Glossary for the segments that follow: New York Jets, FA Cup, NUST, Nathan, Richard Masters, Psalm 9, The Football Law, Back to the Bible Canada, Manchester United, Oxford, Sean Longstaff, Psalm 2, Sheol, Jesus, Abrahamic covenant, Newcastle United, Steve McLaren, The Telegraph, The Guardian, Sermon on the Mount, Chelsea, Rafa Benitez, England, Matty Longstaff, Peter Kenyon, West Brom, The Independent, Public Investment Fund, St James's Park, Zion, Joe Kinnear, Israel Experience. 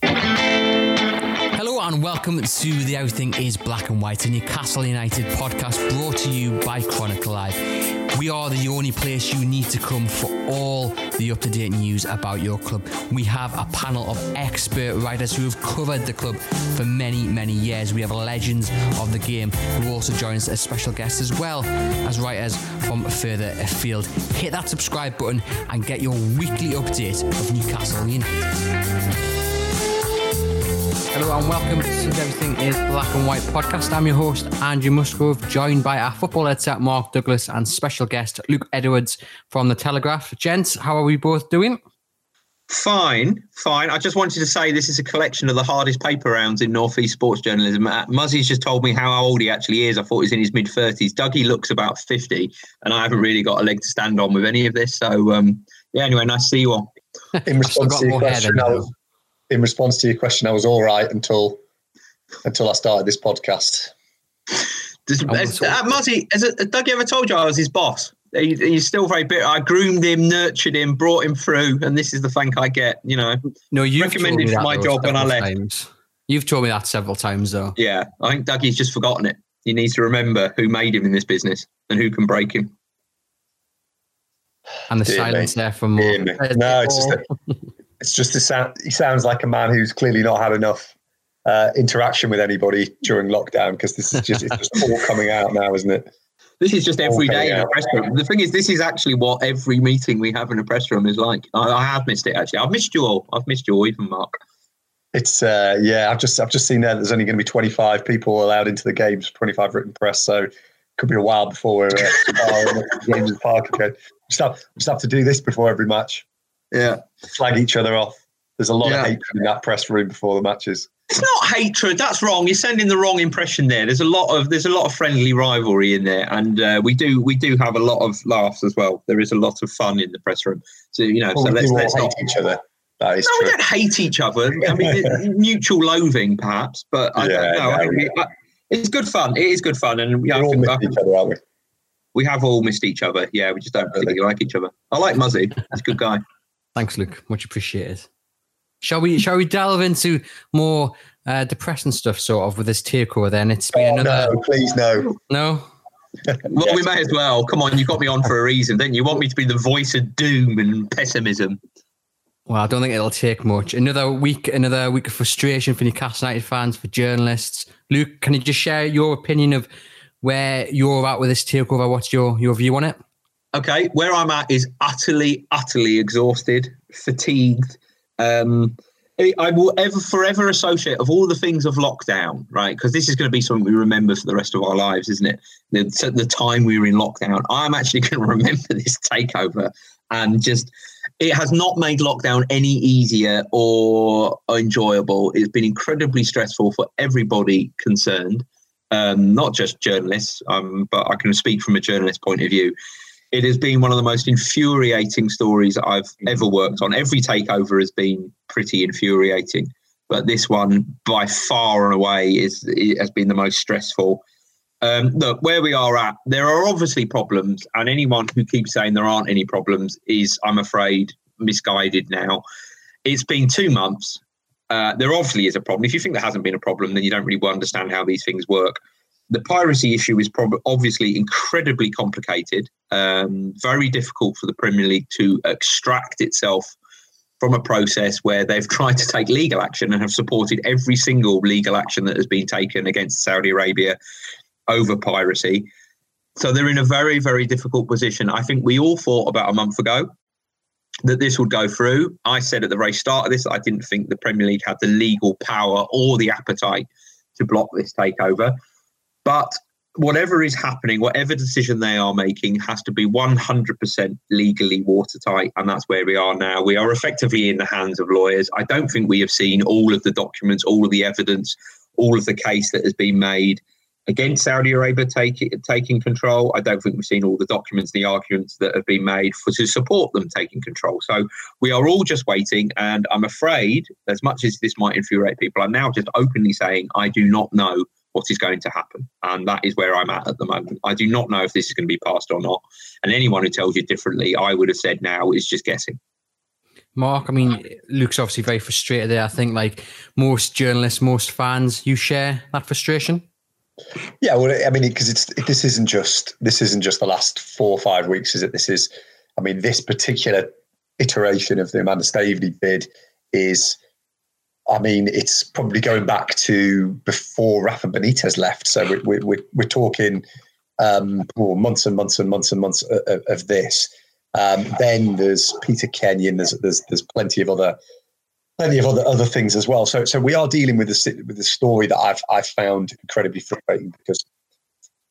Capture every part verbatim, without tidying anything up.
Hello and welcome to The Everything is Black and White, a Newcastle United podcast brought to you by Chronicle Live. We are the only place you need to come for all the up-to-date news about your club. We have a panel of expert writers who have covered the club for many, many years. We have legends of the game who also join us as special guests, as well as writers from further afield. Hit that subscribe button and get your weekly update of Newcastle United. Hello and welcome to Everything is Black and White podcast. I'm your host, Andrew Musgrove, joined by our football editor, Mark Douglas, and special guest, Luke Edwards from The Telegraph. Gents, how are we both doing? Fine, fine. I just wanted to say this is a collection of the hardest paper rounds in northeast sports journalism. Muzzy's just told me how old he actually is. I thought he's in his mid-thirties. Dougie looks about fifty, and I haven't really got a leg to stand on with any of this. So, um, yeah, anyway, nice to see you all. In response to your question, In response to your question, I was all right until until I started this podcast. Does, has, uh, Muzzy, has, has Dougie ever told you I was his boss? He, he's still very bitter. I groomed him, nurtured him, brought him through, and this is the thank I get. You know, no, you recommended for my job when I left. Times. You've told me that several times, though. Yeah, I think Dougie's just forgotten it. He needs to remember who made him in this business and who can break him. And the Dear silence me. there from more. No, it's just. That- It's just a sound. He sounds like a man who's clearly not had enough uh, interaction with anybody during lockdown, because this is just—it's just all coming out now, isn't it? This is just every day in a press room. The thing is, this is actually what every meeting we have in a press room is like. I, I have missed it actually. I've missed you all. I've missed you all, even Mark. It's uh, yeah. I've just—I've just seen that there's only going to be twenty-five people allowed into the games, twenty-five written press. So it could be a while before we're uh, games at the park again. Just have, just have to do this before every match. Yeah, flag each other off. There's a lot yeah. of hatred in that press room before the matches. It's not hatred. That's wrong. You're sending the wrong impression there. There's a lot of there's a lot of friendly rivalry in there, and uh, we do we do have a lot of laughs as well. There is a lot of fun in the press room. So you know, well, so let's let's not hate each other. That is no, true. We don't hate each other. I mean, mutual loathing, perhaps, but I yeah, don't know. No, I mean, yeah. It's good fun. It is good fun, and we all miss each other, aren't we? We have all missed each other. Yeah, we just don't particularly like each other. I like Muzzy. He's a good guy. Thanks, Luke. Much appreciated. Shall we Shall we delve into more uh, depressing stuff, sort of, with this takeover then? It's been oh, another... No, please, no. No? Well, yes. We may as well. Come on, you got me on for a reason, didn't you? You want me to be the voice of doom and pessimism. Well, I don't think it'll take much. Another week, another week of frustration for Newcastle United fans, for journalists. Luke, can you just share your opinion of where you're at with this takeover? What's your, your view on it? Okay, where I'm at is utterly, utterly exhausted, fatigued. Um, I will ever, forever associate of all the things of lockdown, right? Because this is going to be something we remember for the rest of our lives, isn't it? The, the time we were in lockdown, I'm actually going to remember this takeover, and just it has not made lockdown any easier or enjoyable. It's been incredibly stressful for everybody concerned, um, not just journalists, um, but I can speak from a journalist point of view. It has been one of the most infuriating stories I've ever worked on. Every takeover has been pretty infuriating, but this one by far and away is it has been the most stressful. Um, look, where we are at, there are obviously problems, and anyone who keeps saying there aren't any problems is, I'm afraid, misguided now. It's been two months. Uh, there obviously is a problem. If you think there hasn't been a problem, then you don't really understand how these things work. The piracy issue is probably obviously incredibly complicated, um, very difficult for the Premier League to extract itself from a process where they've tried to take legal action and have supported every single legal action that has been taken against Saudi Arabia over piracy. So they're in a very, very difficult position. I think we all thought about a month ago that this would go through. I said at the very start of this, I didn't think the Premier League had the legal power or the appetite to block this takeover. But whatever is happening, whatever decision they are making has to be one hundred percent legally watertight. And that's where we are now. We are effectively in the hands of lawyers. I don't think we have seen all of the documents, all of the evidence, all of the case that has been made against Saudi Arabia take, taking control. I don't think we've seen all the documents, the arguments that have been made for to support them taking control. So we are all just waiting. And I'm afraid, as much as this might infuriate people, I'm now just openly saying I do not know what is going to happen. And that is where I'm at at the moment. I do not know if this is going to be passed or not. And anyone who tells you differently, I would have said now, is just guessing. Mark, I mean, Luke's obviously very frustrated there. I think like most journalists, most fans, you share that frustration? Yeah, well, I mean, because it's this isn't just this isn't just the last four or five weeks, is it? This is, I mean, this particular iteration of the Amanda Staveley bid is, I mean, it's probably going back to before Rafa Benitez left. So we, we, we, we're talking um, oh, months and months and months and months of, of this. Um, then there's Peter Kenyon. There's there's there's plenty of other plenty of other, other things as well. So so we are dealing with a, with a story that I've I've found incredibly frustrating, because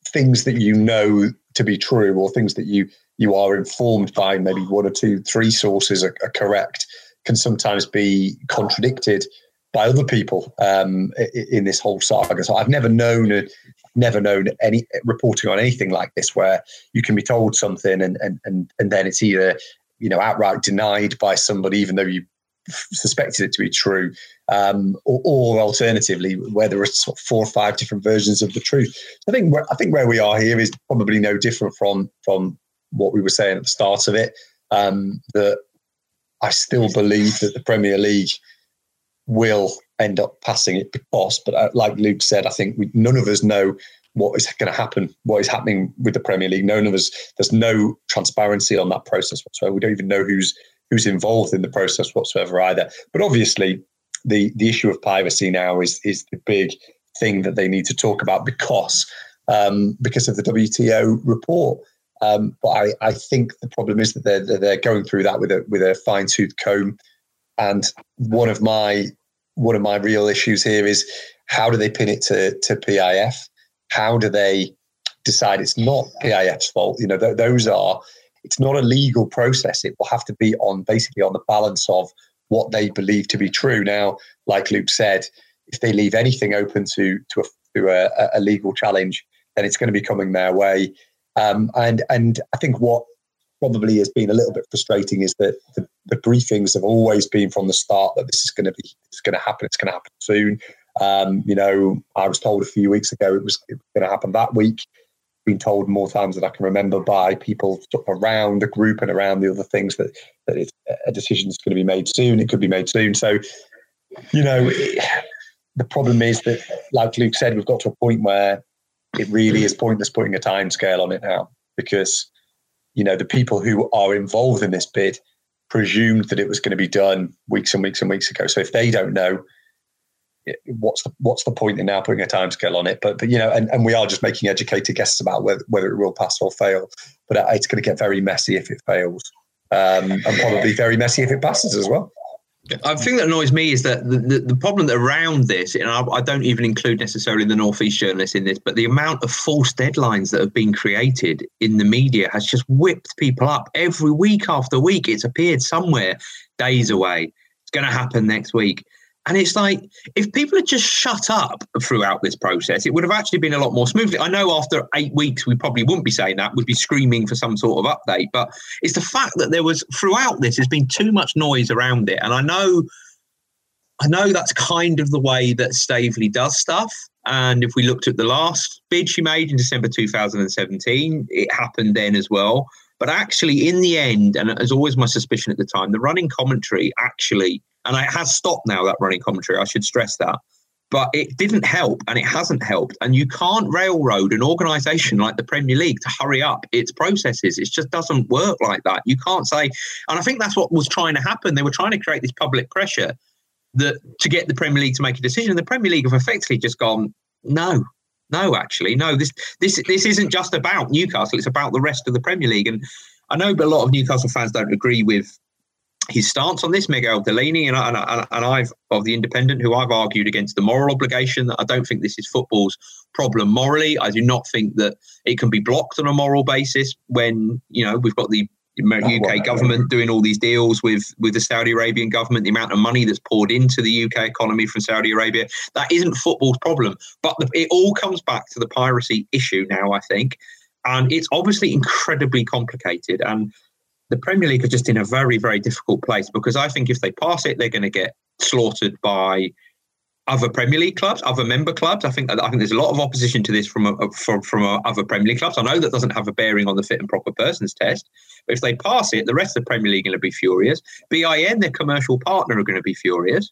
things that you know to be true, or things that you you are informed by maybe one or two, three sources are, are correct, can sometimes be contradicted by other people um, in this whole saga. So I've never known never known any reporting on anything like this, where you can be told something and and and, and then it's either, you know, outright denied by somebody, even though you suspected it to be true, um, or, or alternatively, where there are sort of four or five different versions of the truth. I think I think where we are here is probably no different from from what we were saying at the start of it. Um, that I still believe that the Premier League will end up passing it because, but like Luke said, I think we, none of us know what is going to happen, what is happening with the Premier League. None of us, there's no transparency on that process whatsoever. We don't even know who's who's involved in the process whatsoever either. But obviously, the the issue of piracy now is is the big thing that they need to talk about because um, because of the W T O report. Um, but I, I think the problem is that they're they're going through that with a with a fine tooth comb. And one of my one of my real issues here is, how do they pin it to to P I F? How do they decide it's not P I F's fault? You know, th- those are. It's not a legal process. It will have to be on basically on the balance of what they believe to be true. Now, like Luke said, if they leave anything open to to a, to a, a legal challenge, then it's going to be coming their way. Um, and and I think what probably has been a little bit frustrating is that the, the briefings have always been from the start that this is going to be it's going to happen. It's going to happen soon. Um, you know, I was told a few weeks ago it was, it was going to happen that week. Been told more times than I can remember by people around the group and around the other things that that it's, a decision is going to be made soon. It could be made soon. So, you know, it, the problem is that, like Luke said, we've got to a point where it really is pointless putting a timescale on it now, because, you know, the people who are involved in this bid presumed that it was going to be done weeks and weeks and weeks ago. So if they don't know, what's the, what's the point in now putting a timescale on it? But, but you know, and, and we are just making educated guesses about whether, whether it will pass or fail. But it's going to get very messy if it fails, um, and probably very messy if it passes as well. I think that annoys me is that the, the, the problem around this, and I, I don't even include necessarily the North East journalists in this, but the amount of false deadlines that have been created in the media has just whipped people up. Every week after week, it's appeared somewhere days away. It's going to happen next week. And it's like, if people had just shut up throughout this process, it would have actually been a lot more smoothly. I know after eight weeks, we probably wouldn't be saying that. We'd be screaming for some sort of update. But it's the fact that there was, throughout this, there's been too much noise around it. And I know, I know that's kind of the way that Staveley does stuff. And if we looked at the last bid she made in December two thousand seventeen, it happened then as well. But actually, in the end, and it was always my suspicion at the time, the running commentary actually, and it has stopped now, that running commentary, I should stress that, but it didn't help and it hasn't helped. And you can't railroad an organisation like the Premier League to hurry up its processes. It just doesn't work like that. You can't say, and I think that's what was trying to happen. They were trying to create this public pressure that to get the Premier League to make a decision. And the Premier League have effectively just gone, no. No, actually, no, this this this isn't just about Newcastle. It's about the rest of the Premier League. And I know a lot of Newcastle fans don't agree with his stance on this, Miguel Delaney, and, I, and, I, and I've of the Independent, who I've argued against the moral obligation. That I don't think this is football's problem morally. I do not think that it can be blocked on a moral basis when, you know, we've got the U K government doing all these deals with, with the Saudi Arabian government, the amount of money that's poured into the U K economy from Saudi Arabia. That isn't football's problem. But the, it all comes back to the piracy issue now, I think. And it's obviously incredibly complicated. And the Premier League are just in a very, very difficult place, because I think if they pass it, they're going to get slaughtered by other Premier League clubs, other member clubs. I think I think there's a lot of opposition to this from a, from from a other Premier League clubs. I know that doesn't have a bearing on the fit and proper persons test, but if they pass it, the rest of the Premier League are going to be furious. beIN, their commercial partner, are going to be furious.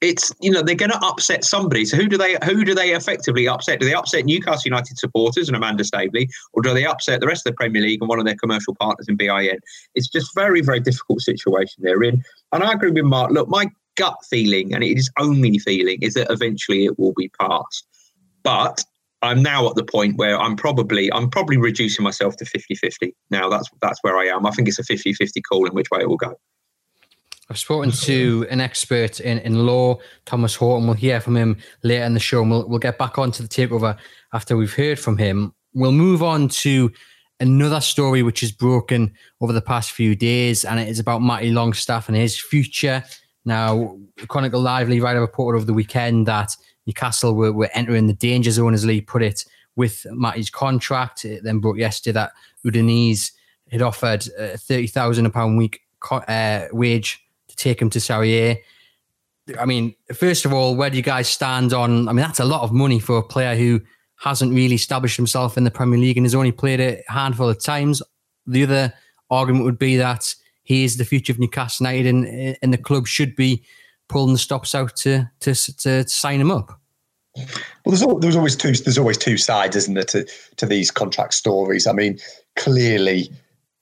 It's, you know, they're going to upset somebody. So who do they who do they effectively upset? Do they upset Newcastle United supporters and Amanda Staveley, or do they upset the rest of the Premier League and one of their commercial partners in beIN? It's just very, very difficult situation they're in. And I agree with Mark. Look, my gut feeling, and it is only feeling, is that eventually it will be passed. But I'm now at the point where I'm probably I'm probably reducing myself to fifty-fifty. Now that's that's where I am. I think it's a fifty-fifty call in which way it will go. I've spoken to an expert in, in law, Thomas Horton. We'll hear from him later in the show, and we'll, we'll get back onto the takeover after we've heard from him. We'll move on to another story which has broken over the past few days, and it is about Matty Longstaff and his future. Now, Chronicle Live writer reported over the weekend that Newcastle were, were entering the danger zone, as Lee put it, with Matty's contract. It then broke yesterday that Udinese had offered a thirty thousand pounds week co- uh, wage to take him to Saudi. I mean, first of all, where do you guys stand on? I mean, that's a lot of money for a player who hasn't really established himself in the Premier League and has only played a handful of times. The other argument would be that he is the future of Newcastle United, and, and the club should be pulling the stops out to to, to sign him up. Well, there's all, there's always two there's always two sides, isn't there, to to these contract stories? I mean, clearly,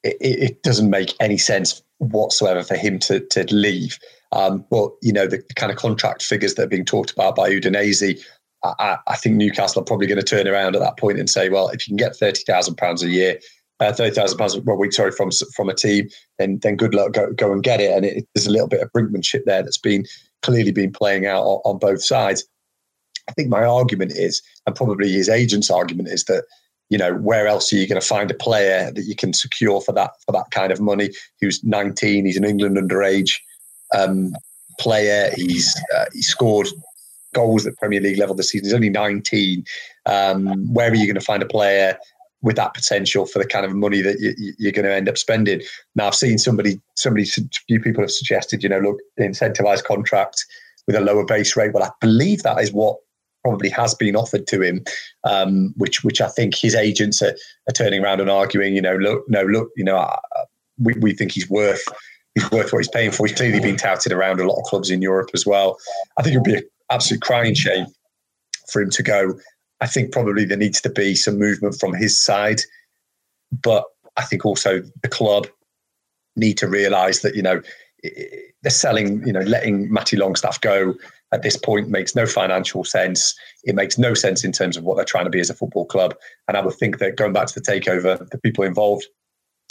it, it doesn't make any sense whatsoever for him to to leave. Um, but you know, the kind of contract figures that are being talked about by Udinese, I, I think Newcastle are probably going to turn around at that point and say, well, if you can get thirty thousand pounds a year. Uh, thirty thousand pounds a week, sorry, from from a team, then then good luck, go, go and get it. And it, there's a little bit of brinkmanship there that's been clearly been playing out on, on both sides. I think my argument is, and probably his agent's argument is, that, you know, where else are you going to find a player that you can secure for that for that kind of money? Who's nineteen? He's an England underage um, player. He's uh, he scored goals at Premier League level this season. He's only nineteen. Um, where are you going to find a player with that potential for the kind of money that you, you're going to end up spending? Now, I've seen somebody, somebody, a few people have suggested, you know, look, incentivise contract with a lower base rate. Well, I believe that is what probably has been offered to him, um, which which I think his agents are, are turning around and arguing, you know, look, no, look, you know, I, we, we think he's worth he's worth what he's paying for. He's clearly been touted around a lot of clubs in Europe as well. I think it would be an absolute crying shame for him to go. I think probably there needs to be some movement from his side, but I think also the club need to realise that, you know, they're selling, you know, letting Matty Longstaff go at this point makes no financial sense. It makes no sense in terms of what they're trying to be as a football club. And I would think that, going back to the takeover, the people involved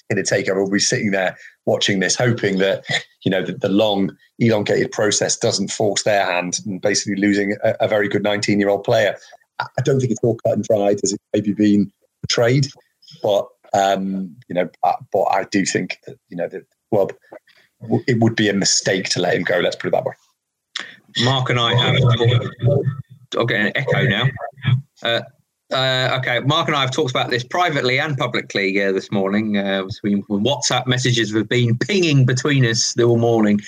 in the takeover will be sitting there watching this, hoping that, you know, the, the long elongated process doesn't force their hand and basically losing a, a very good nineteen-year-old player. I don't think it's all cut and dried as it's maybe been portrayed, but um, you know, but I do think that, you know, the club, it would be a mistake to let him go. Let's put it that way. Mark and I have. I'll get an echo now. Uh, uh, okay, Mark and I have talked about this privately and publicly uh, this morning. Uh, between WhatsApp messages have been pinging between us all morning.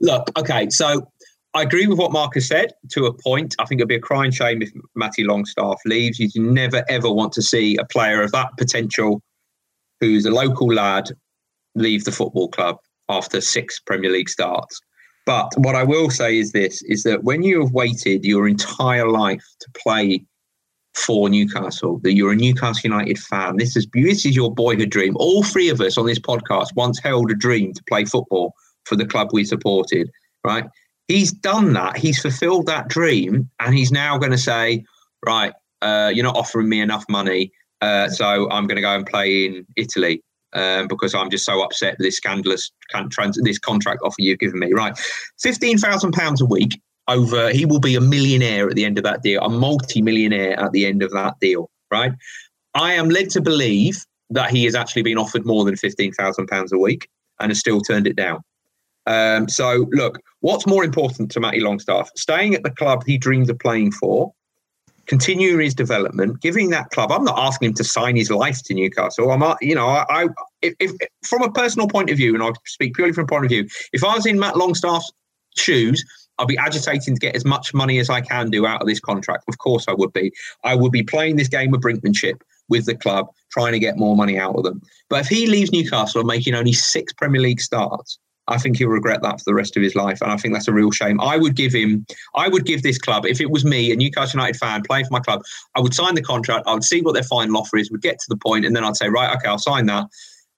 Look, okay, so. I agree with what Mark has said to a point. I think it'd be a crying shame if Matty Longstaff leaves. You never, ever want to see a player of that potential, who's a local lad, leave the football club after six Premier League starts. But what I will say is this, is that when you have waited your entire life to play for Newcastle, that you're a Newcastle United fan, this is, this is your boyhood dream. All three of us on this podcast once held a dream to play football for the club we supported, right? He's done that. He's fulfilled that dream. And he's now going to say, right, uh, you're not offering me enough money. Uh, so I'm going to go and play in Italy. um, because I'm just so upset with this scandalous trans- this contract offer you've given me. Right, fifteen thousand pounds a week over. He will be a millionaire at the end of that deal, a multi-millionaire at the end of that deal. Right, I am led to believe that he has actually been offered more than fifteen thousand pounds a week and has still turned it down. Um, so, look, what's more important to Matty Longstaff? Staying at the club he dreamed of playing for, continuing his development, giving that club. I'm not asking him to sign his life to Newcastle. I'm, you know, I, I if, if from a personal point of view, and I speak purely from a point of view, if I was in Matt Longstaff's shoes, I'd be agitating to get as much money as I can do out of this contract. Of course I would be. I would be playing this game of brinkmanship with the club, trying to get more money out of them. But if he leaves Newcastle making only six Premier League starts, I think he'll regret that for the rest of his life. And I think that's a real shame. I would give him, I would give this club, if it was me, a Newcastle United fan playing for my club, I would sign the contract. I would see what their final offer is. We'd get to the point and then I'd say, right, okay, I'll sign that.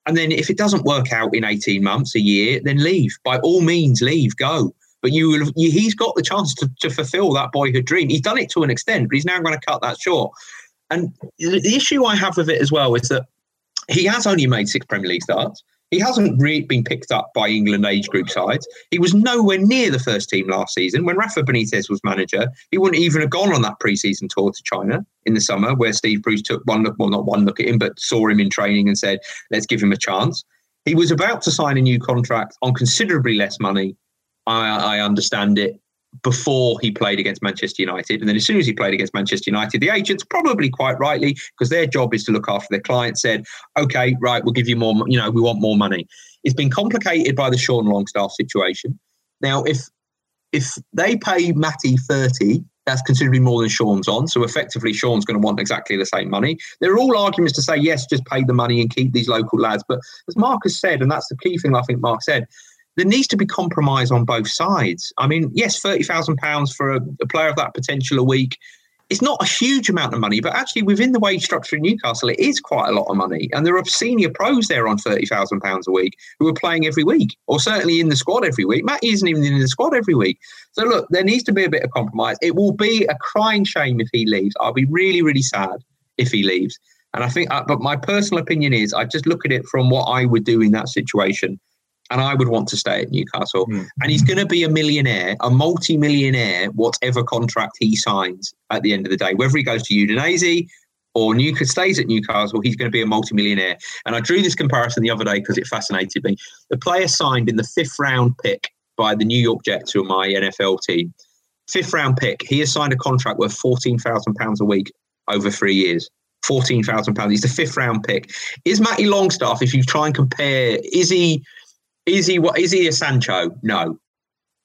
And then if it doesn't work out in eighteen months, a year, then leave. By all means, leave, go. But you, will, you he's got the chance to, to fulfill that boyhood dream. He's done it to an extent, but he's now going to cut that short. And the issue I have with it as well is that he has only made six Premier League starts. He hasn't really been picked up by England age group sides. He was nowhere near the first team last season. When Rafa Benitez was manager, he wouldn't even have gone on that pre-season tour to China in the summer where Steve Bruce took one look, well, not one look at him, but saw him in training and said, let's give him a chance. He was about to sign a new contract on considerably less money, I, I understand it, before he played against Manchester United. And then as soon as he played against Manchester United, the agents, probably quite rightly, because their job is to look after their clients, said, OK, right, we'll give you more, you know, we want more money. It's been complicated by the Sean Longstaff situation. Now, if if they pay Matty thirty, that's considerably more than Sean's on. So effectively, Sean's going to want exactly the same money. There are all arguments to say, yes, just pay the money and keep these local lads. But as Mark has said, and that's the key thing I think Mark said, there needs to be compromise on both sides. I mean, yes, thirty thousand pounds for a, a player of that potential a week. It's not a huge amount of money, but actually within the wage structure in Newcastle, it is quite a lot of money. And there are senior pros there on thirty thousand pounds a week who are playing every week, or certainly in the squad every week. Matt isn't even in the squad every week. So look, there needs to be a bit of compromise. It will be a crying shame if he leaves. I'll be really, really sad if he leaves. And I think, but my personal opinion is, I just look at it from what I would do in that situation. And I would want to stay at Newcastle. Mm. And he's going to be a millionaire, a multi-millionaire, whatever contract he signs at the end of the day. Whether he goes to Udinese or Newcastle, stays at Newcastle, he's going to be a multi-millionaire. And I drew this comparison the other day because it fascinated me. The player signed in the fifth round pick by the New York Jets, who are my N F L team. Fifth round pick. He has signed a contract worth fourteen thousand pounds a week over three years. fourteen thousand pounds. He's the fifth round pick. Is Matty Longstaff, if you try and compare, is he... Is he what? Is he a Sancho? No.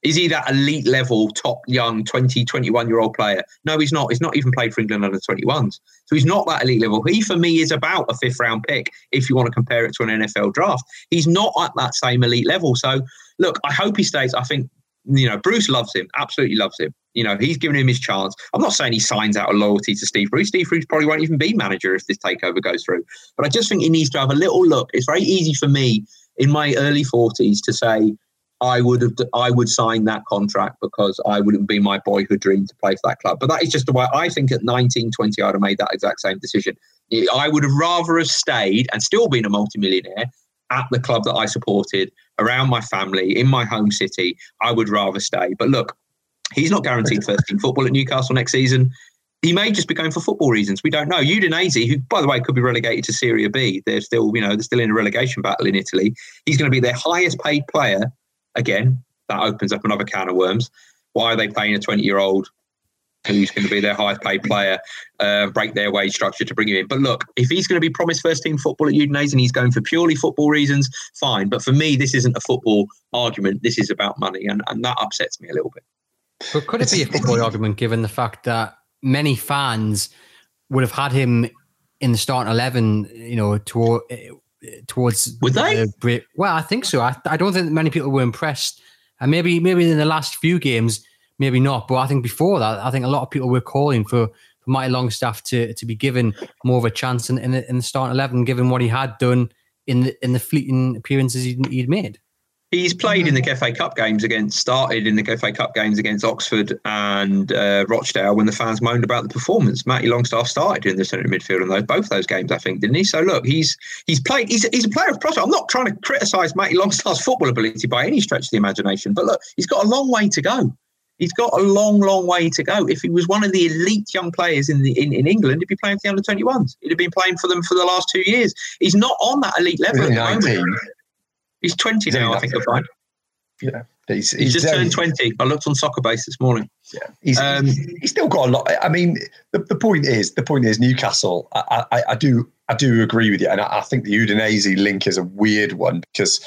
Is he that elite level, top young, twenty, twenty-one-year-old player? No, he's not. He's not even played for England under twenty-ones. So he's not that elite level. He, for me, is about a fifth-round pick, if you want to compare it to an N F L draft. He's not at that same elite level. So, look, I hope he stays. I think, you know, Bruce loves him, absolutely loves him. You know, he's given him his chance. I'm not saying he signs out of loyalty to Steve Bruce. Steve Bruce probably won't even be manager if this takeover goes through. But I just think he needs to have a little look. It's very easy for me in my early forties to say I would have, I would sign that contract because I wouldn't be my boyhood dream to play for that club. But that is just the way I think. At nineteen, twenty, I'd have made that exact same decision. I would have rather have stayed and still been a multimillionaire at the club that I supported, around my family, in my home city. I would rather stay. But look, he's not guaranteed first team football at Newcastle next season. He may just be going for football reasons. We don't know. Udinese, who, by the way, could be relegated to Serie B. They're still, you know, they're still in a relegation battle in Italy. He's going to be their highest paid player. Again, that opens up another can of worms. Why are they paying a twenty-year-old who's going to be their highest paid player, uh, break their wage structure to bring him in? But look, if he's going to be promised first-team football at Udinese and he's going for purely football reasons, fine. But for me, this isn't a football argument. This is about money, and, and that upsets me a little bit. But could it be a football argument given the fact that many fans would have had him in the starting eleven, you know, toward, towards... Would they? The, well, I think so. I, I don't think many people were impressed. And maybe maybe in the last few games, maybe not. But I think before that, I think a lot of people were calling for, for Matty Longstaff to, to be given more of a chance in, in, the, in the starting eleven, given what he had done in the, in the fleeting appearances he'd, he'd made. He's played in the F A Cup games against, started in the F A Cup games against Oxford and uh, Rochdale when the fans moaned about the performance. Matty Longstaff started in the centre midfield in those, both those games, I think, didn't he? So look, he's he's played. He's he's a player of prospect. I'm not trying to criticise Matty Longstaff's football ability by any stretch of the imagination, but look, he's got a long way to go. He's got a long, long way to go. If he was one of the elite young players in the in, in England, he'd be playing for the under twenty-ones. He'd have been playing for them for the last two years. He's not on that elite level at the moment. He's twenty he's now, I think, of right. Yeah, he's, he's, he's just turned twenty. I looked on Soccer Base this morning. Yeah, he's, um, he's still got a lot. I mean, the, the point is, the point is, Newcastle. I, I, I do, I do agree with you, and I, I think the Udinese link is a weird one because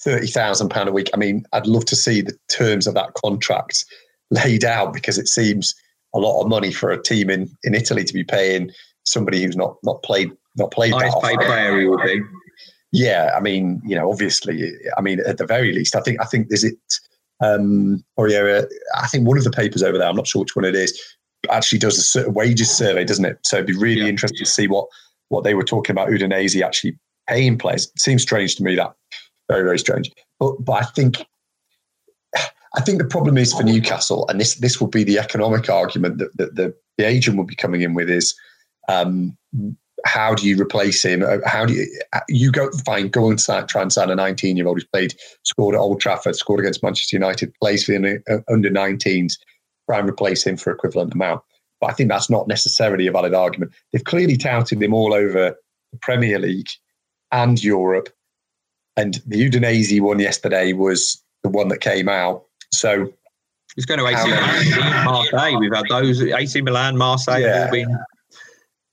thirty thousand pound a week. I mean, I'd love to see the terms of that contract laid out because it seems a lot of money for a team in, in Italy to be paying somebody who's not not played not played. Highest paid player he would be. Yeah, I mean, you know, obviously, I mean, at the very least, I think, I think there's it, um, or yeah, I think one of the papers over there, I'm not sure which one it is, actually does a wages survey, doesn't it? So it'd be really yeah. interesting to see what, what they were talking about Udinese actually paying players. It seems strange to me, that very, very strange. But, but I think, I think the problem is for Newcastle, and this, this will be the economic argument that, that the, the agent will be coming in with is, um, how do you replace him? How do you, you go find, go and try and sign a nineteen year old who's played, scored at Old Trafford, scored against Manchester United, plays for the under nineteens, try and replace him for equivalent amount. But I think that's not necessarily a valid argument. They've clearly touted him all over the Premier League and Europe. And the Udinese one yesterday was the one that came out. So he's going to A C Milan, Marseille. We've had those A C Milan, Marseille. Yeah. Been,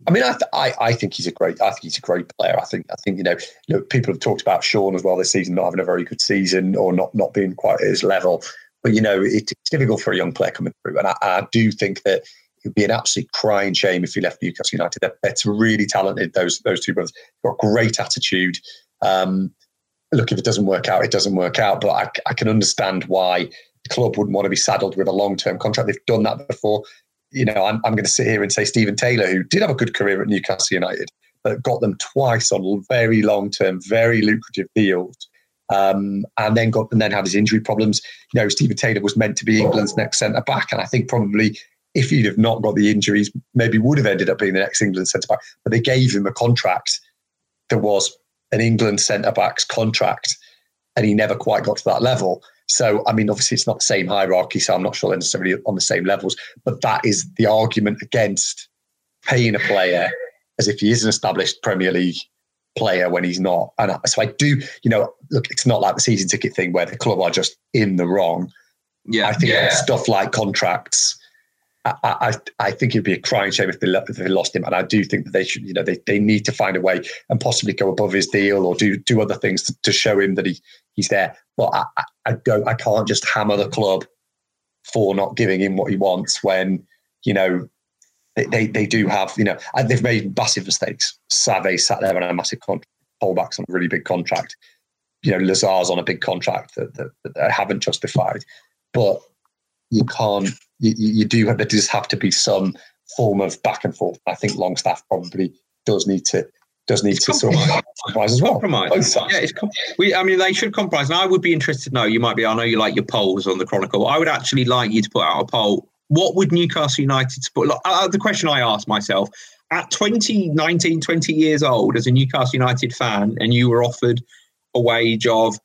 I mean, I, th- I I think he's a great. I think he's a great player. I think I think you know, look, people have talked about Sean as well this season, not having a very good season or not not being quite at his level. But you know, it, it's difficult for a young player coming through, and I, I do think that it would be an absolute crying shame if he left Newcastle United. They're, they're really talented. Those those two brothers got great attitude. Um, look, if it doesn't work out, it doesn't work out. But I, I can understand why the club wouldn't want to be saddled with a long term contract. They've done that before. You know, I'm, I'm going to sit here and say Stephen Taylor, who did have a good career at Newcastle United, but got them twice on very long-term, very lucrative deals, um, and then got and then had his injury problems. You know, Stephen Taylor was meant to be England's next centre-back, and I think probably if he'd have not got the injuries, maybe would have ended up being the next England centre-back. But they gave him a contract that was an England centre-back's contract, and he never quite got to that level. So, I mean, obviously it's not the same hierarchy, so I'm not sure they're necessarily on the same levels, but that is the argument against paying a player as if he is an established Premier League player when he's not. And so I do, you know, look, it's not like the season ticket thing where the club are just in the wrong. Yeah, I think yeah. stuff like contracts, I, I I think it'd be a crying shame if they, if they lost him. And I do think that they should, you know, they, they need to find a way and possibly go above his deal or do do other things to, to show him that he he's there. But I, I don't, I can't just hammer the club for not giving him what he wants when, you know, they they, they do have, you know, and they've made massive mistakes. Save sat there on a massive contract, Holback's on a really big contract. You know, Lazar's on a big contract that, that, that they haven't justified. But you can't. You, you do have, there does have to be some form of back and forth. I think Longstaff probably does need to does need it's to sort of compromise as well. Compromise. Yeah, it's com- we, I mean, they should compromise. And I would be interested to know, you might be, I know you like your polls on the Chronicle. I would actually like you to put out a poll. What would Newcastle United support? Look, uh, the question I asked myself, at twenty, nineteen, twenty years old as a Newcastle United fan, and you were offered a wage of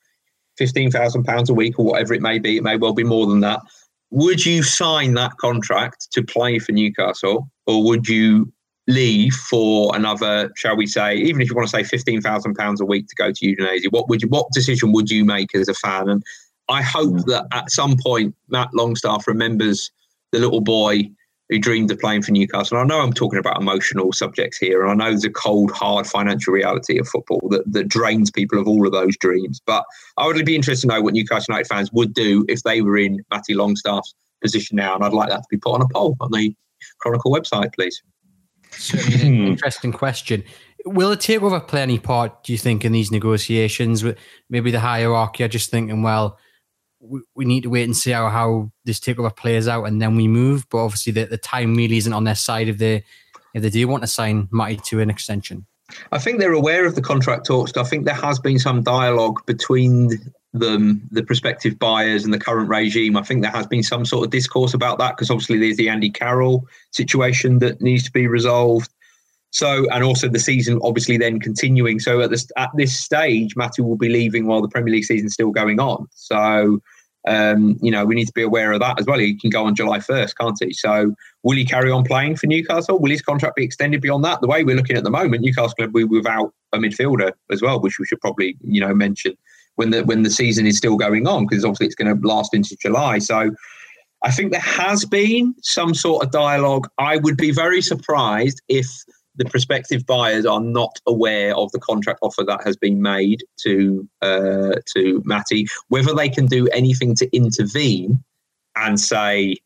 fifteen thousand pounds a week or whatever it may be, it may well be more than that. Would you sign that contract to play for Newcastle, or would you leave for another, shall we say, even if you want to say fifteen thousand pounds a week to go to Udinese? What would you, what decision would you make as a fan? And I hope that at some point, Matt Longstaff remembers the little boy who dreamed of playing for Newcastle. And I know I'm talking about emotional subjects here, and I know the cold, hard financial reality of football that, that drains people of all of those dreams. But I would be interested to know what Newcastle United fans would do if they were in Matty Longstaff's position now, and I'd like that to be put on a poll on the Chronicle website, please. Certainly an interesting question. Will it take over play any part, do you think, in these negotiations? Maybe the hierarchy are just thinking, well, we need to wait and see how, how this takeover plays out and then we move. But obviously the, the time really isn't on their side if they if they do want to sign Matty to an extension. I think they're aware of the contract talks. I think there has been some dialogue between them, the prospective buyers and the current regime. I think there has been some sort of discourse about that, because obviously there's the Andy Carroll situation that needs to be resolved. So, and also the season obviously then continuing. So at this at this stage, Matty will be leaving while the Premier League season's still going on. So, um, you know, we need to be aware of that as well. He can go on July first, can't he? So will he carry on playing for Newcastle? Will his contract be extended beyond that? The way we're looking at the moment, Newcastle will be without a midfielder as well, which we should probably, you know, mention when the when the season is still going on, because obviously it's going to last into July. So I think there has been some sort of dialogue. I would be very surprised if the prospective buyers are not aware of the contract offer that has been made to uh, to Matty. Whether they can do anything to intervene and say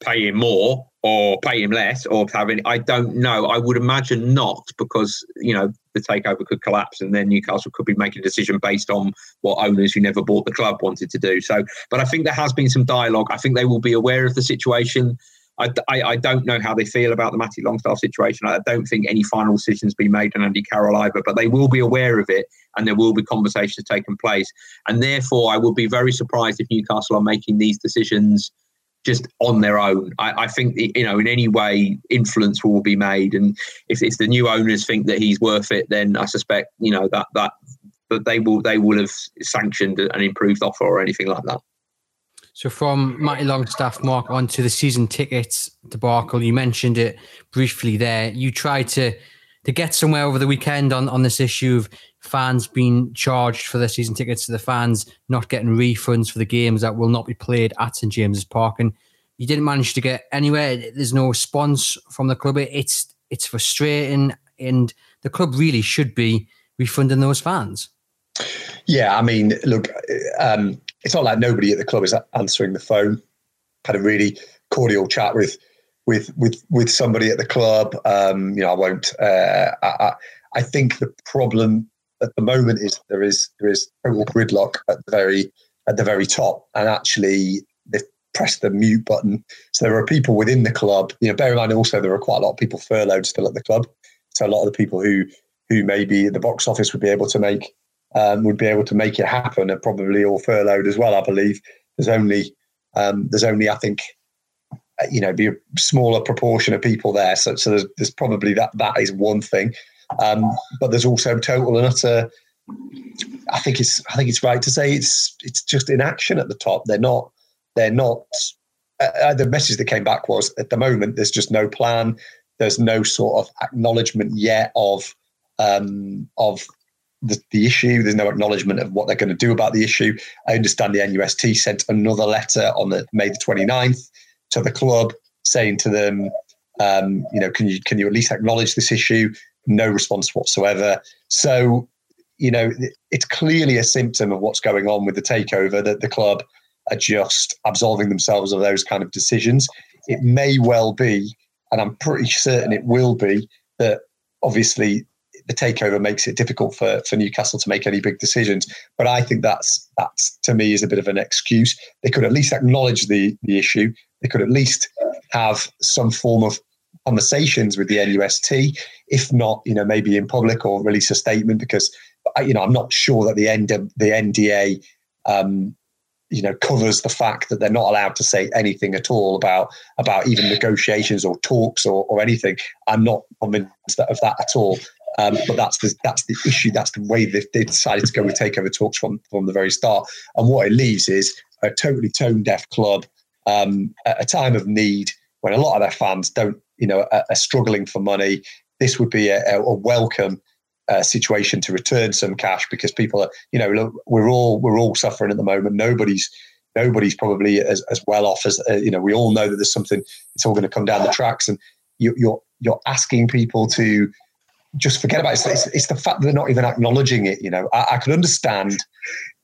pay him more or pay him less or have any, I don't know. I would imagine not, because you know the takeover could collapse and then Newcastle could be making a decision based on what owners who never bought the club wanted to do. So, but I think there has been some dialogue. I think they will be aware of the situation. I, I, I don't know how they feel about the Matty Longstaff situation. I don't think any final decision's been made on Andy Carroll either, but they will be aware of it and there will be conversations taking place. And therefore, I would be very surprised if Newcastle are making these decisions just on their own. I, I think, you know, in any way, influence will be made. And if, if the new owners think that he's worth it, then I suspect, you know, that that, that they will they will have sanctioned an improved offer or anything like that. So from Matty Longstaff, Mark, onto the season tickets debacle. You mentioned it briefly there. You tried to to get somewhere over the weekend on, on this issue of fans being charged for their season tickets, to the fans not getting refunds for the games that will not be played at St James's Park. And you didn't manage to get anywhere. There's no response from the club. It's it's frustrating, and the club really should be refunding those fans. Yeah, I mean, look, um, it's not like nobody at the club is answering the phone. Had a really cordial chat with with with, with somebody at the club. Um, you know, I won't. Uh, I, I think the problem at the moment is there is there is total gridlock at the very at the very top, and actually they've pressed the mute button. So there are people within the club. You know, bear in mind also there are quite a lot of people furloughed still at the club. So a lot of the people who who maybe at the box office would be able to make. Um, would be able to make it happen, and probably all furloughed as well. I believe there's only um, there's only I think you know be a smaller proportion of people there. So, so there's, there's probably that that is one thing, um, but there's also total and utter. I think it's I think it's right to say it's it's just inaction at the top. They're not they're not. Uh, the message that came back was at the moment there's just no plan. There's no sort of acknowledgement yet of um, of. The, the issue. There's no acknowledgement of what they're going to do about the issue. I understand the N U S T sent another letter on the May the twenty-ninth to the club saying to them, um, you know, can you can you at least acknowledge this issue? No response whatsoever. So, you know, it's clearly a symptom of what's going on with the takeover that the club are just absolving themselves of those kind of decisions. It may well be, and I'm pretty certain it will be, that obviously the takeover makes it difficult for, for Newcastle to make any big decisions. But I think that's, that's to me, is a bit of an excuse. They could at least acknowledge the, the issue. They could at least have some form of conversations with the N U S T. If not, you know, maybe in public or release a statement, because, you know, I'm not sure that the end of the N D A, um, you know, covers the fact that they're not allowed to say anything at all about about even negotiations or talks or, or anything. I'm not convinced of that at all. Um, but that's the that's the issue. That's the way they they decided to go with takeover talks from, from the very start. And what it leaves is a totally tone deaf club um, at a time of need when a lot of their fans don't, you know, are, are struggling for money. This would be a, a welcome uh, situation to return some cash, because people are, you know, look, we're all we're all suffering at the moment. Nobody's nobody's probably as, as well off as uh, you know. We all know that there's something. It's all going to come down the tracks, and you, you're you're asking people to. Just forget about it. It's, it's the fact that they're not even acknowledging it. You know, I, I could understand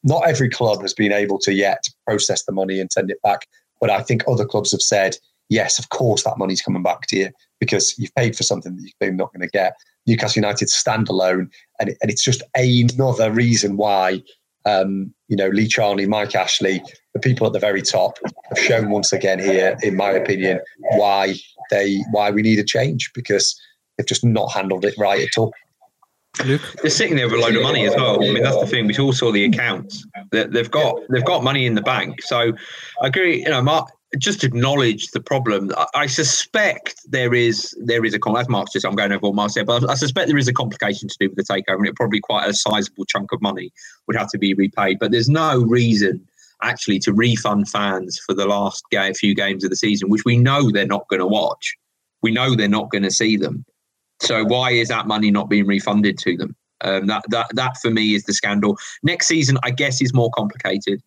not every club has been able to yet process the money and send it back. But I think other clubs have said, yes, of course, that money's coming back to you because you've paid for something that you're not going to get. Newcastle United stand alone. And, it, and it's just another reason why, um, you know, Lee Charney, Mike Ashley, the people at the very top have shown once again here, in my opinion, why they why we need a change, because they've just not handled it right at all. Luke? They're sitting there with a load of money as well. I mean, that's the thing. We all saw the accounts that they've got. They've got money in the bank. So I agree. You know, Mark, just acknowledge the problem. I suspect there is there is a as Mark's just I'm going over what Mark said, but I suspect there is a complication to do with the takeover, and it probably quite a sizable chunk of money would have to be repaid. But there's no reason actually to refund fans for the last game, few games of the season, which we know they're not going to watch. We know they're not going to see them. So why is that money not being refunded to them? Um, that that that for me is the scandal. Next season, I guess, is more complicated.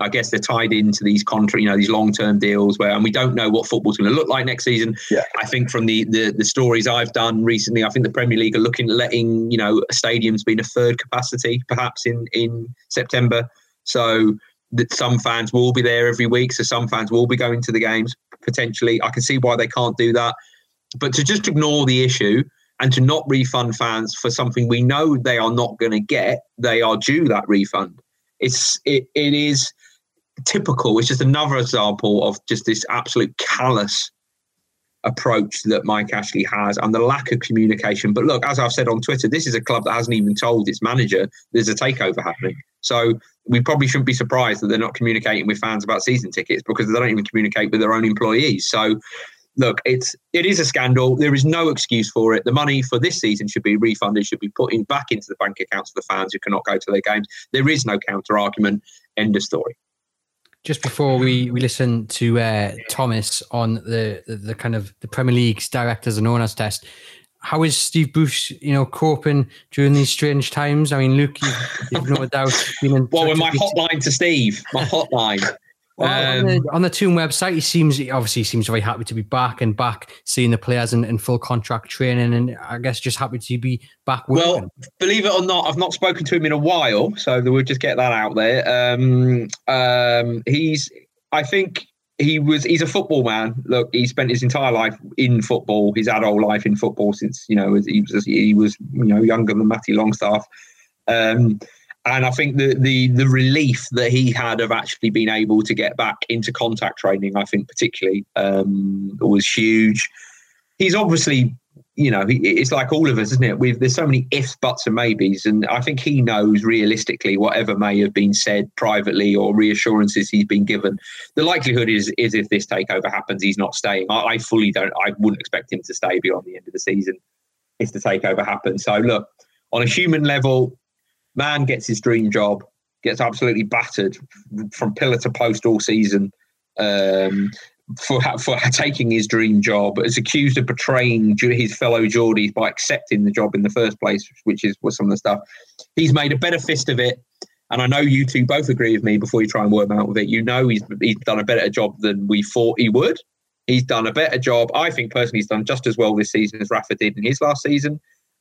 I guess they're tied into these contra- you know, these long-term deals where, and we don't know what football's going to look like next season. Yeah. I think from the, the the stories I've done recently, I think the Premier League are looking at letting, you know, stadiums be in a third capacity, perhaps in, in September. So that some fans will be there every week. So some fans will be going to the games, potentially. I can see why they can't do that. But to just ignore the issue and to not refund fans for something we know they are not going to get, they are due that refund. It's, it, it is... typical. It's just another example of just this absolute callous approach that Mike Ashley has and the lack of communication. But look, as I've said on Twitter, this is a club that hasn't even told its manager there's a takeover happening. So we probably shouldn't be surprised that they're not communicating with fans about season tickets, because they don't even communicate with their own employees. So look, it's it is a scandal. There is no excuse for it. The money for this season should be refunded, should be put in back into the bank accounts for the fans who cannot go to their games. There is no counter argument. End of story. Just before we, we listen to uh, Thomas on the, the, the kind of the Premier League's directors and owners test, how is Steve Bruce, you know, coping during these strange times? I mean, Luke, you've, you've no doubt been in. Well, with my hotline to Steve, my hotline. Well, um, on, the, on the Toon website, he seems he obviously seems very happy to be back and back seeing the players in, in full contract training, and I guess just happy to be back working. Well, believe it or not, I've not spoken to him in a while, so we'll just get that out there. Um, um, he's, I think he was, he's a football man. Look, he spent his entire life in football, his adult life in football since, you know, he was, he was you know, younger than Matty Longstaff. Um And I think the, the the relief that he had of actually being able to get back into contact training, I think particularly, um, was huge. He's obviously, you know, he, it's like all of us, isn't it? We've, there's so many ifs, buts and maybes. And I think he knows realistically whatever may have been said privately or reassurances he's been given. The likelihood is, is if this takeover happens, he's not staying. I, I fully don't. I wouldn't expect him to stay beyond the end of the season if the takeover happens. So look, on a human level, man gets his dream job, gets absolutely battered from pillar to post all season um, for for taking his dream job. Is accused of betraying his fellow Geordies by accepting the job in the first place, which is was some of the stuff. He's made a better fist of it, and I know you two both agree with me. Before you try and worm out with it, you know he's he's done a better job than we thought he would. He's done a better job. I think personally, he's done just as well this season as Rafa did in his last season.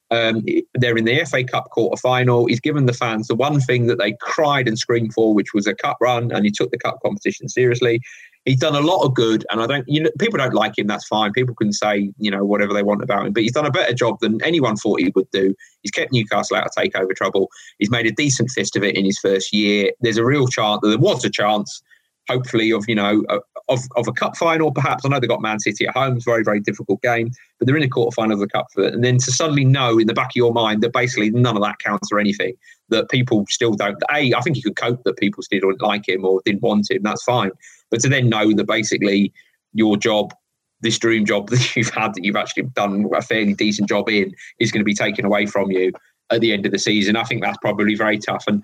Um, they're in the F A Cup quarter final. He's given the fans the one thing that they cried and screamed for, which was a cup run, and he took the cup competition seriously. He's done a lot of good, and I don't. You know, people don't like him. That's fine. People can say, you know, whatever they want about him, but he's done a better job than anyone thought he would do. He's kept Newcastle out of takeover trouble. He's made a decent fist of it in his first year. There's a real chance. There was a chance, hopefully, of you know, of of a cup final. Perhaps I know they got Man City at home. It's a very very difficult game, but they're in the quarter final of the cup for it. And then to suddenly know in the back of your mind that basically none of that counts or anything, that people still don't, A, I think you could cope that people still didn't like him or didn't want him, that's fine. But to then know that basically your job, this dream job that you've had, that you've actually done a fairly decent job in, is going to be taken away from you at the end of the season, I think that's probably very tough. And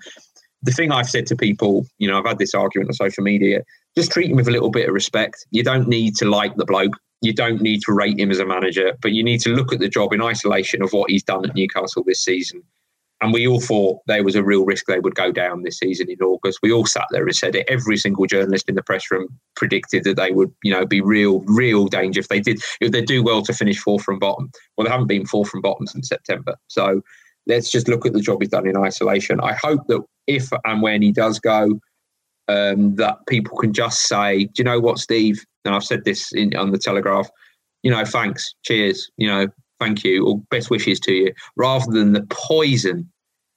the thing I've said to people, you know, I've had this argument on social media, just treat him with a little bit of respect. You don't need to like the bloke. You don't need to rate him as a manager, but you need to look at the job in isolation of what he's done at Newcastle this season. And we all thought there was a real risk they would go down this season in August. We all sat there and said it. Every single journalist in the press room predicted that they would, you know, be real, real danger if they did, if they do well to finish fourth from bottom. Well, they haven't been fourth from bottom since September. So let's just look at the job he's done in isolation. I hope that if and when he does go, um, that people can just say, do you know what, Steve? And I've said this in, on The Telegraph, you know, thanks, cheers, you know, thank you, or best wishes to you, rather than the poison,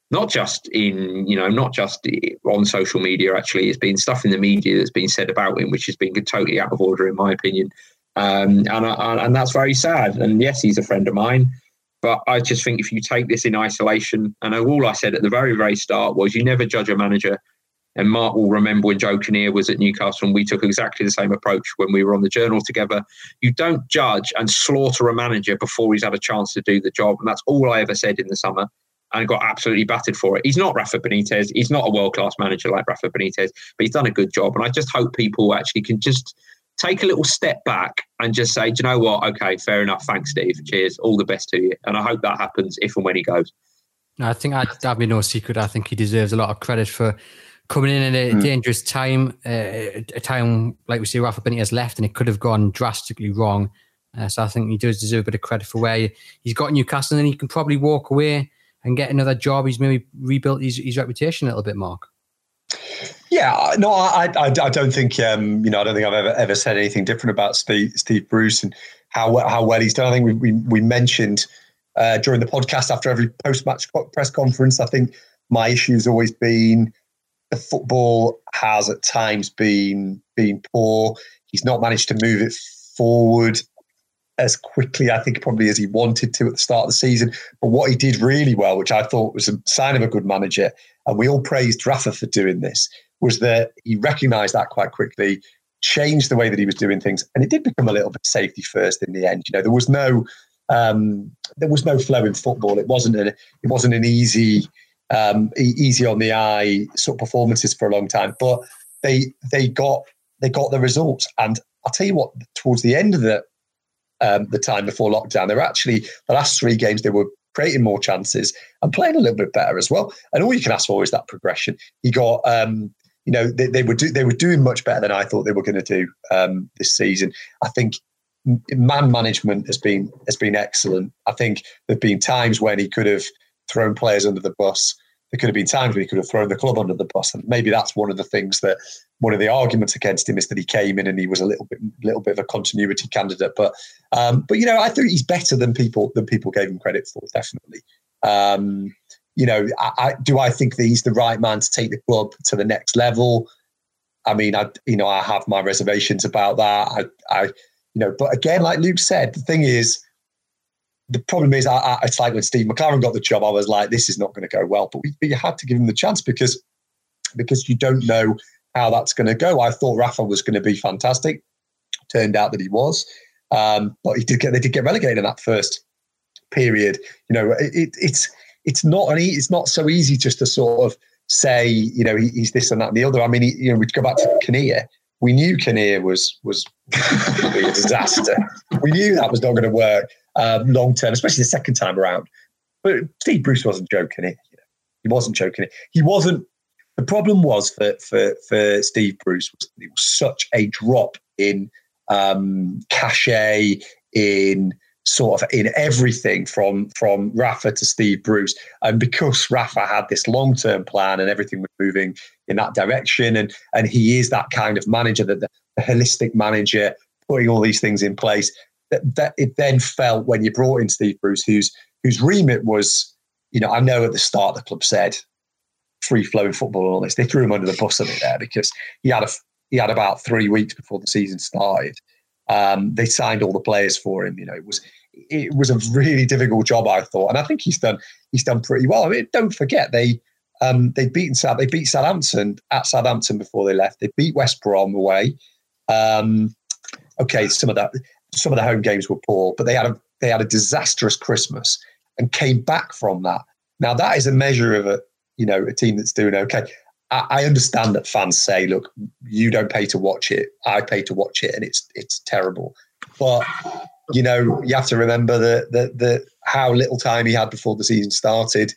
not just in, you know, not just on social media, actually. It's been stuff in the media that's been said about him, which has been totally out of order, in my opinion. Um, and I, and that's very sad. And yes, he's a friend of mine. But I just think if you take this in isolation, and all I said at the very, very start was you never judge a manager. And Mark will remember when Joe Kinnear was at Newcastle and we took exactly the same approach when we were on the Journal together. You don't judge and slaughter a manager before he's had a chance to do the job. And that's all I ever said in the summer, and got absolutely battered for it. He's not Rafa Benitez. He's not a world-class manager like Rafa Benitez, but he's done a good job. And I just hope people actually can just take a little step back and just say, do you know what? Okay, fair enough. Thanks, Steve. Cheers. All the best to you. And I hope that happens if and when he goes. No, I think that, that'd be no secret. I think he deserves a lot of credit for coming in at a mm. dangerous time, uh, a time, like we see, Rafa Benitez left and it could have gone drastically wrong. Uh, so I think he does deserve a bit of credit for where he's got Newcastle, and then he can probably walk away and get another job. He's maybe rebuilt his, his reputation a little bit, Mark. Yeah, no, I, I, I don't think, um, you know, I don't think I've ever, ever said anything different about Steve, Steve Bruce and how how well he's done. I think we we, we mentioned uh, during the podcast after every post-match press conference, I think my issue has always been the football has at times been been poor. He's not managed to move it forward as quickly, I think, probably as he wanted to at the start of the season. But what he did really well, which I thought was a sign of a good manager, and we all praised Rafa for doing this, was that he recognised that quite quickly, changed the way that he was doing things, and it did become a little bit safety first in the end. You know, there was no um, there was no flow in football. It wasn't a, it wasn't an easy. Um, easy on the eye sort of performances for a long time, but they they got they got the results. And I'll tell you what, towards the end of the um, the time before lockdown, they were actually the last three games they were creating more chances and playing a little bit better as well. And all you can ask for is that progression. He got um, you know they, they were do, they were doing much better than I thought they were going to do um, this season. I think man management has been has been excellent. I think there've been times when he could have thrown players under the bus. There could have been times where he could have thrown the club under the bus, and maybe that's one of the things that one of the arguments against him is that he came in and he was a little bit, little bit of a continuity candidate. But, um, but you know, I think he's better than people than people gave him credit for. Definitely, um, you know, I, I, do I think that he's the right man to take the club to the next level? I mean, I you know, I have my reservations about that. I, I you know, but again, like Luke said, the thing is, the problem is, I, I, it's like when Steve McLaren got the job, I was like, this is not going to go well. But we, we had to give him the chance because, because you don't know how that's going to go. I thought Rafa was going to be fantastic. Turned out that he was. Um, but he did get, they did get relegated in that first period. You know, it, it, it's it's not an, it's not so easy just to sort of say, you know, he, he's this and that and the other. I mean, he, you know, we'd go back to Kinnear. We knew Kinnear was, was going to be a disaster. We knew that was not going to work. Um, long term, especially the second time around. But Steve Bruce wasn't joking it. You know, he wasn't joking it. He wasn't. The problem was for for, for Steve Bruce was it was such a drop in um, cachet, in sort of in everything from from Rafa to Steve Bruce, and because Rafa had this long term plan and everything was moving in that direction, and and he is that kind of manager, that the, the holistic manager, putting all these things in place. That, that it then felt when you brought in Steve Bruce, whose whose remit was, you know, I know at the start the club said free flowing football and all this. They threw him under the bus a bit there because he had a he had about three weeks before the season started. Um, they signed all the players for him. You know, it was it was a really difficult job, I thought, and I think he's done he's done pretty well. I mean, don't forget they um, they beaten South they beat Southampton at Southampton before they left. They beat West Brom away. Um, okay, some of that. Some of the home games were poor, but they had a they had a disastrous Christmas and came back from that. Now that is a measure of a you know a team that's doing okay. I, I understand that fans say, "Look, you don't pay to watch it. I pay to watch it, and it's it's terrible." But you know you have to remember the the, the how little time he had before the season started.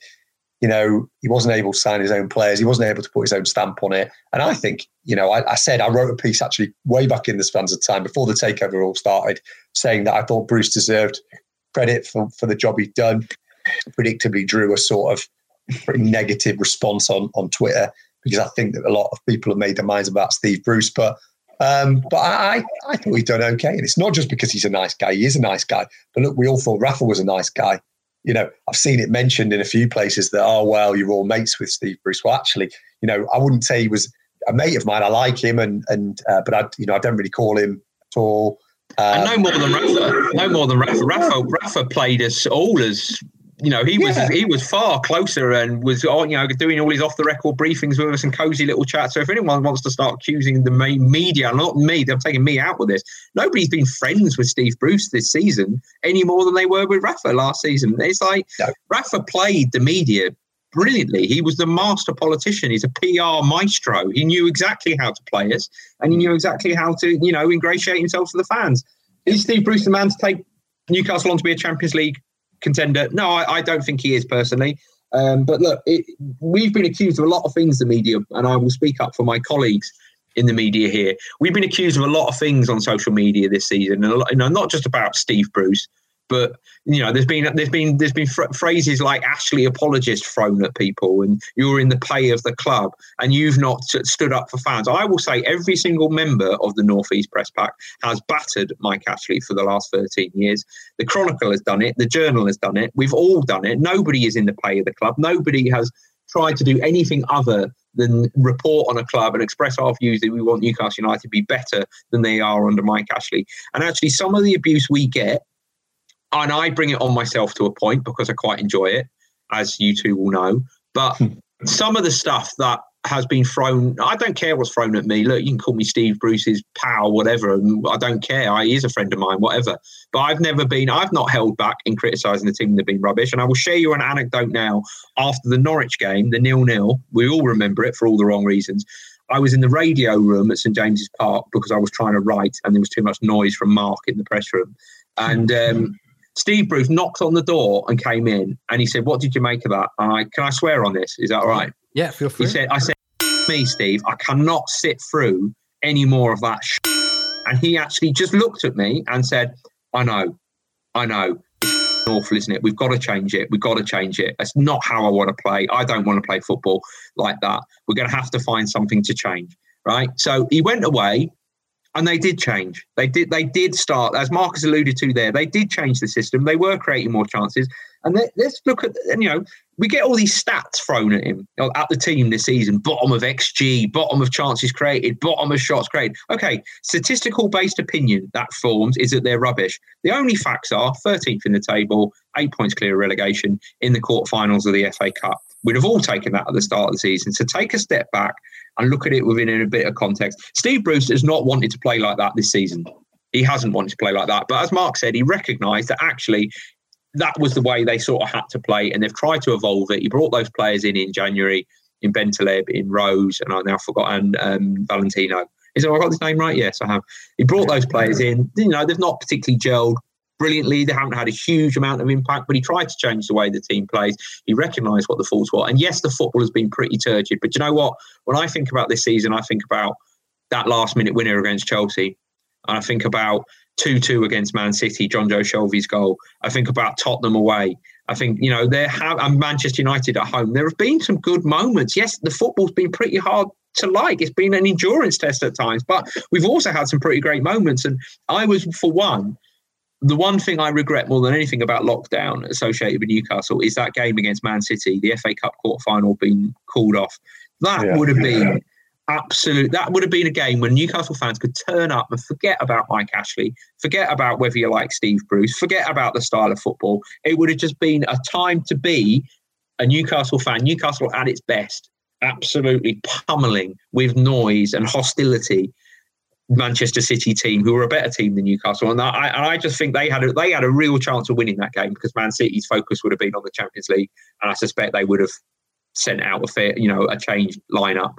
You know he wasn't able to sign his own players. He wasn't able to put his own stamp on it. And I think you know I, I said I wrote a piece actually way back in the spans of time before the takeover all started, saying that I thought Bruce deserved credit for for the job he'd done. Predictably, drew a sort of pretty negative response on on Twitter because I think that a lot of people have made their minds about Steve Bruce. But um, but I I thought he'd done okay, and it's not just because he's a nice guy. He is a nice guy. But look, we all thought Rafa was a nice guy. You know, I've seen it mentioned in a few places that, oh, well, you're all mates with Steve Bruce. Well, actually, you know, I wouldn't say he was a mate of mine. I like him, and and uh, but I, you know, I don't really call him at all. Um, and no more than Rafa. No more than Rafa. Rafa, Rafa played us all as, you know, he was yeah. he was far closer and was, you know, doing all his off-the-record briefings with us and cosy little chats. So if anyone wants to start accusing the main media, not me, they're taking me out with this. Nobody's been friends with Steve Bruce this season any more than they were with Rafa last season. It's like no. Rafa played the media brilliantly. He was the master politician. He's a P R maestro. He knew exactly how to play us and he knew exactly how to, you know, ingratiate himself to the fans. Is Steve Bruce the man to take Newcastle on to be a Champions League contender? No, I, I don't think he is personally. Um, but look, it, we've been accused of a lot of things, the media, and I will speak up for my colleagues in the media here. We've been accused of a lot of things on social media this season, and a lot, you know, not just about Steve Bruce, but you know, there's been there's been there's been fr- phrases like Ashley apologist thrown at people, and you're in the pay of the club, and you've not t- stood up for fans. I will say every single member of the North East Press Pack has battered Mike Ashley for the last thirteen years. The Chronicle has done it. The Journal has done it. We've all done it. Nobody is in the pay of the club. Nobody has tried to do anything other than report on a club and express our views that we want Newcastle United to be better than they are under Mike Ashley. And actually, some of the abuse we get, and I bring it on myself to a point because I quite enjoy it, as you two will know. But some of the stuff that has been thrown, I don't care what's thrown at me. Look, you can call me Steve Bruce's pal, whatever. And I don't care. I, he is a friend of mine, whatever. But I've never been, I've not held back in criticising the team that have been rubbish. And I will share you an anecdote now. After the Norwich game, the nil-nil, we all remember it for all the wrong reasons. I was in the radio room at St James's Park because I was trying to write and there was too much noise from Mark in the press room. And, um, Steve Bruce knocked on the door and came in and he said, "What did you make of that?" And I, can I swear on this? Is that all right? Yeah, feel free. He said, I said, me, Steve, I cannot sit through any more of that. Sh-. And he actually just looked at me and said, I know, I know. It's awful, isn't it? We've got to change it. We've got to change it. That's not how I want to play. I don't want to play football like that. We're going to have to find something to change, right? So he went away. And they did change. They did They did start, as Marcus alluded to there, they did change the system. They were creating more chances. And they, let's look at, you know, we get all these stats thrown at him, at the team this season, bottom of X G, bottom of chances created, bottom of shots created. Okay, statistical-based opinion that forms is that they're rubbish. The only facts are thirteenth in the table, eight points clear of relegation in the quarterfinals of the F A Cup. We'd have all taken that at the start of the season. So take a step back and look at it within a bit of context. Steve Bruce has not wanted to play like that this season. He hasn't wanted to play like that. But as Mark said, he recognised that actually that was the way they sort of had to play, and they've tried to evolve it. He brought those players in in January, in Bentaleb, in Rose, and I now forgot, and um, Valentino. Is that, I got his name right? Yes, I have. He brought those players in. You know, they've not particularly gelled brilliantly. They haven't had a huge amount of impact, but he tried to change the way the team plays. He recognised what the faults were. And yes, the football has been pretty turgid, but you know what? When I think about this season, I think about that last-minute winner against Chelsea. And I think about two-two against Man City, John Joe Shelby's goal. I think about Tottenham away. I think, you know, there have, and Manchester United at home. There have been some good moments. Yes, the football's been pretty hard to like. It's been an endurance test at times, but we've also had some pretty great moments. And I was, for one, the one thing I regret more than anything about lockdown associated with Newcastle is that game against Man City, the F A Cup quarterfinal being called off. That yeah, would have yeah. been absolute. That would have been a game when Newcastle fans could turn up and forget about Mike Ashley, forget about whether you like Steve Bruce, forget about the style of football. It would have just been a time to be a Newcastle fan, Newcastle at its best, absolutely pummeling with noise and hostility Manchester City team, who were a better team than Newcastle, and I, and I just think they had a, they had a real chance of winning that game because Man City's focus would have been on the Champions League, and I suspect they would have sent out a fair, you know, a changed lineup.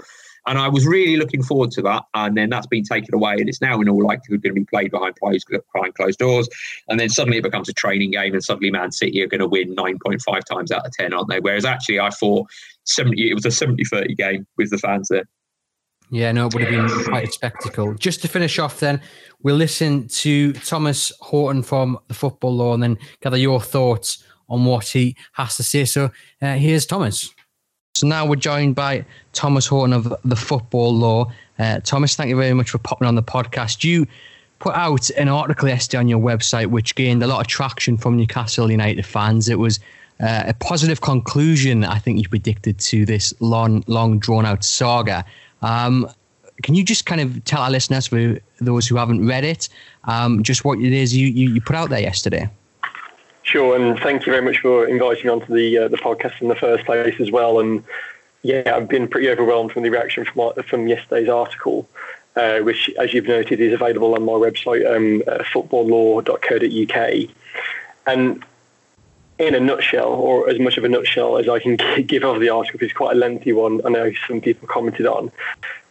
And I was really looking forward to that, and then that's been taken away, and it's now in all likelihood going to be played behind closed, behind closed doors. And then suddenly it becomes a training game, and suddenly Man City are going to win nine point five times out of ten, aren't they? Whereas actually, I thought seventy, it was a seventy thirty game with the fans there. Yeah, no, it would have been quite a spectacle. Just to finish off then, we'll listen to Thomas Horton from The Football Law and then gather your thoughts on what he has to say. So uh, here's Thomas. So now we're joined by Thomas Horton of The Football Law. Uh, Thomas, thank you very much for popping on the podcast. You put out an article yesterday on your website which gained a lot of traction from Newcastle United fans. It was uh, a positive conclusion, I think you predicted, to this long, long drawn-out saga. Um, Can you just kind of tell our listeners, for those who haven't read it, um, just what it is you, you, you put out there yesterday? Sure, and thank you very much for inviting me onto the uh, the podcast in the first place as well. And yeah, I've been pretty overwhelmed from the reaction from from yesterday's article, uh, which, as you've noted, is available on my website, um, uh, football law dot co dot U K. And in a nutshell, or as much of a nutshell as I can give of the article, because it's quite a lengthy one, I know some people commented on,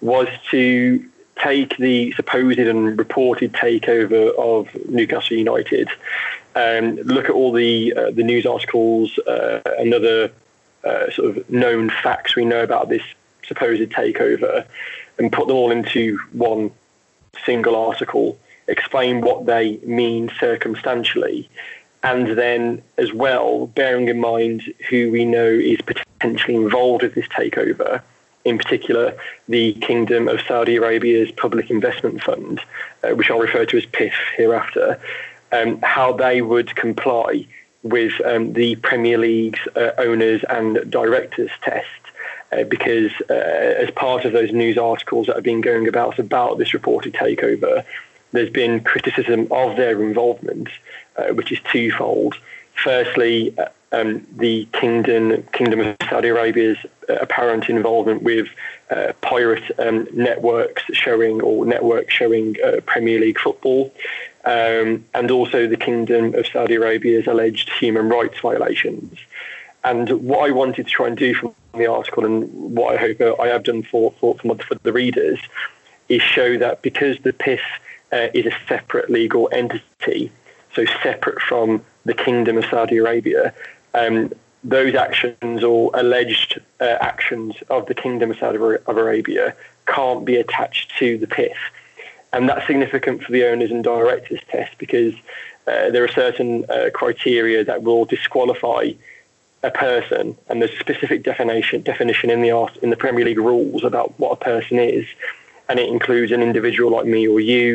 was to take the supposed and reported takeover of Newcastle United, um, look at all the uh, the news articles uh, and other uh, sort of known facts we know about this supposed takeover, and put them all into one single article, explain what they mean circumstantially, and then as well bearing in mind who we know is potentially involved with this takeover, in particular the Kingdom of Saudi Arabia's Public Investment Fund, uh, which I'll refer to as P I F hereafter, um, how they would comply with um, the Premier League's uh, owners and directors test, uh, because uh, as part of those news articles that have been going about about this reported takeover, there's been criticism of their involvement, uh, which is twofold. Firstly, uh, um, the Kingdom Kingdom of Saudi Arabia's uh, apparent involvement with uh, pirate um, networks showing or networks showing uh, Premier League football, um, and also the Kingdom of Saudi Arabia's alleged human rights violations. And what I wanted to try and do from the article, and what I hope I have done for for, for the readers, is show that because the P I F Uh, is a separate legal entity, so separate from the Kingdom of Saudi Arabia, um, those actions or alleged uh, actions of the Kingdom of Saudi Arabia can't be attached to the P I F. And that's significant for the owners and directors test, because uh, there are certain uh, criteria that will disqualify a person, and there's a specific definition definition in the in the Premier League rules about what a person is. And it includes an individual like me or you,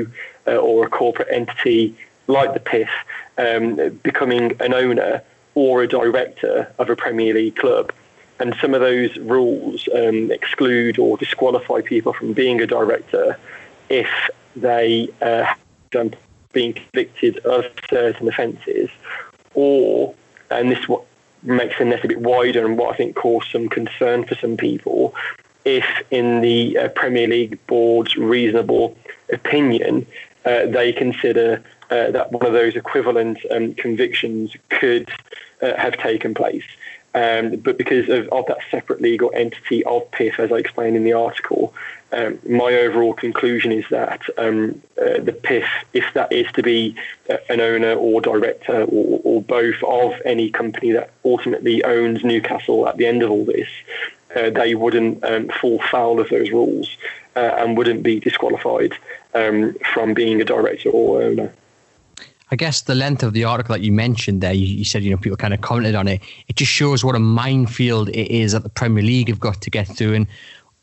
uh, or a corporate entity like the P I F, um, becoming an owner or a director of a Premier League club. And some of those rules um, exclude or disqualify people from being a director if they uh, have been convicted of certain offences. Or, and this makes the net a bit wider and what I think caused some concern for some people, if in the uh, Premier League board's reasonable opinion, uh, they consider uh, that one of those equivalent um, convictions could uh, have taken place. Um, but because of, of that separate legal entity of P I F, as I explained in the article, um, my overall conclusion is that um, uh, the P I F, if that is to be uh, an owner or director or, or both of any company that ultimately owns Newcastle at the end of all this, Uh, they wouldn't um, fall foul of those rules uh, and wouldn't be disqualified um, from being a director or owner. I guess the length of the article that you mentioned there, you, you said, you know, people kind of commented on it. It just shows what a minefield it is that the Premier League have got to get through, and,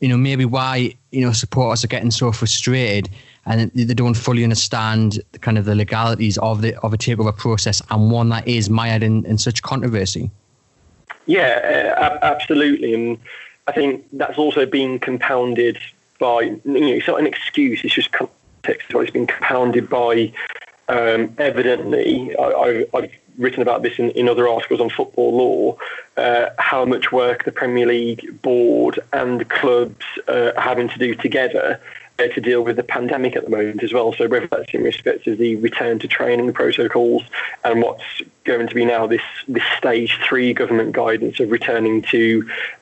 you know, maybe why, you know, supporters are getting so frustrated and they don't fully understand the kind of the legalities of the of a takeover process, and one that is mired in, in such controversy. Yeah, absolutely. And I think that's also being compounded by, you know, it's not an excuse, it's just context. It's been compounded by, um, evidently, I, I've written about this in, in other articles on Football Law, uh, how much work the Premier League board and clubs uh, are having to do together uh, to deal with the pandemic at the moment as well. So whether that's in respect of the return to training protocols and what's going to be now this this stage three government guidance of returning to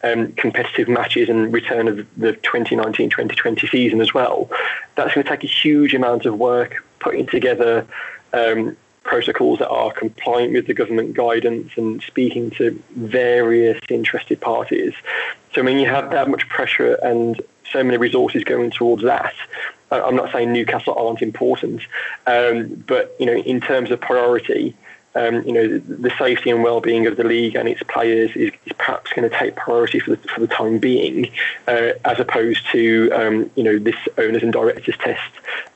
um, competitive matches and return of the twenty nineteen twenty twenty season as well. That's going to take a huge amount of work putting together um, protocols that are compliant with the government guidance and speaking to various interested parties. So, I mean, you have that much pressure and so many resources going towards that. I'm not saying Newcastle aren't important, um, but, you know, in terms of priority, Um, you know, the, the safety and well-being of the league and its players is, is perhaps going to take priority for the, for the time being, uh, as opposed to, um, you know, this owners and directors test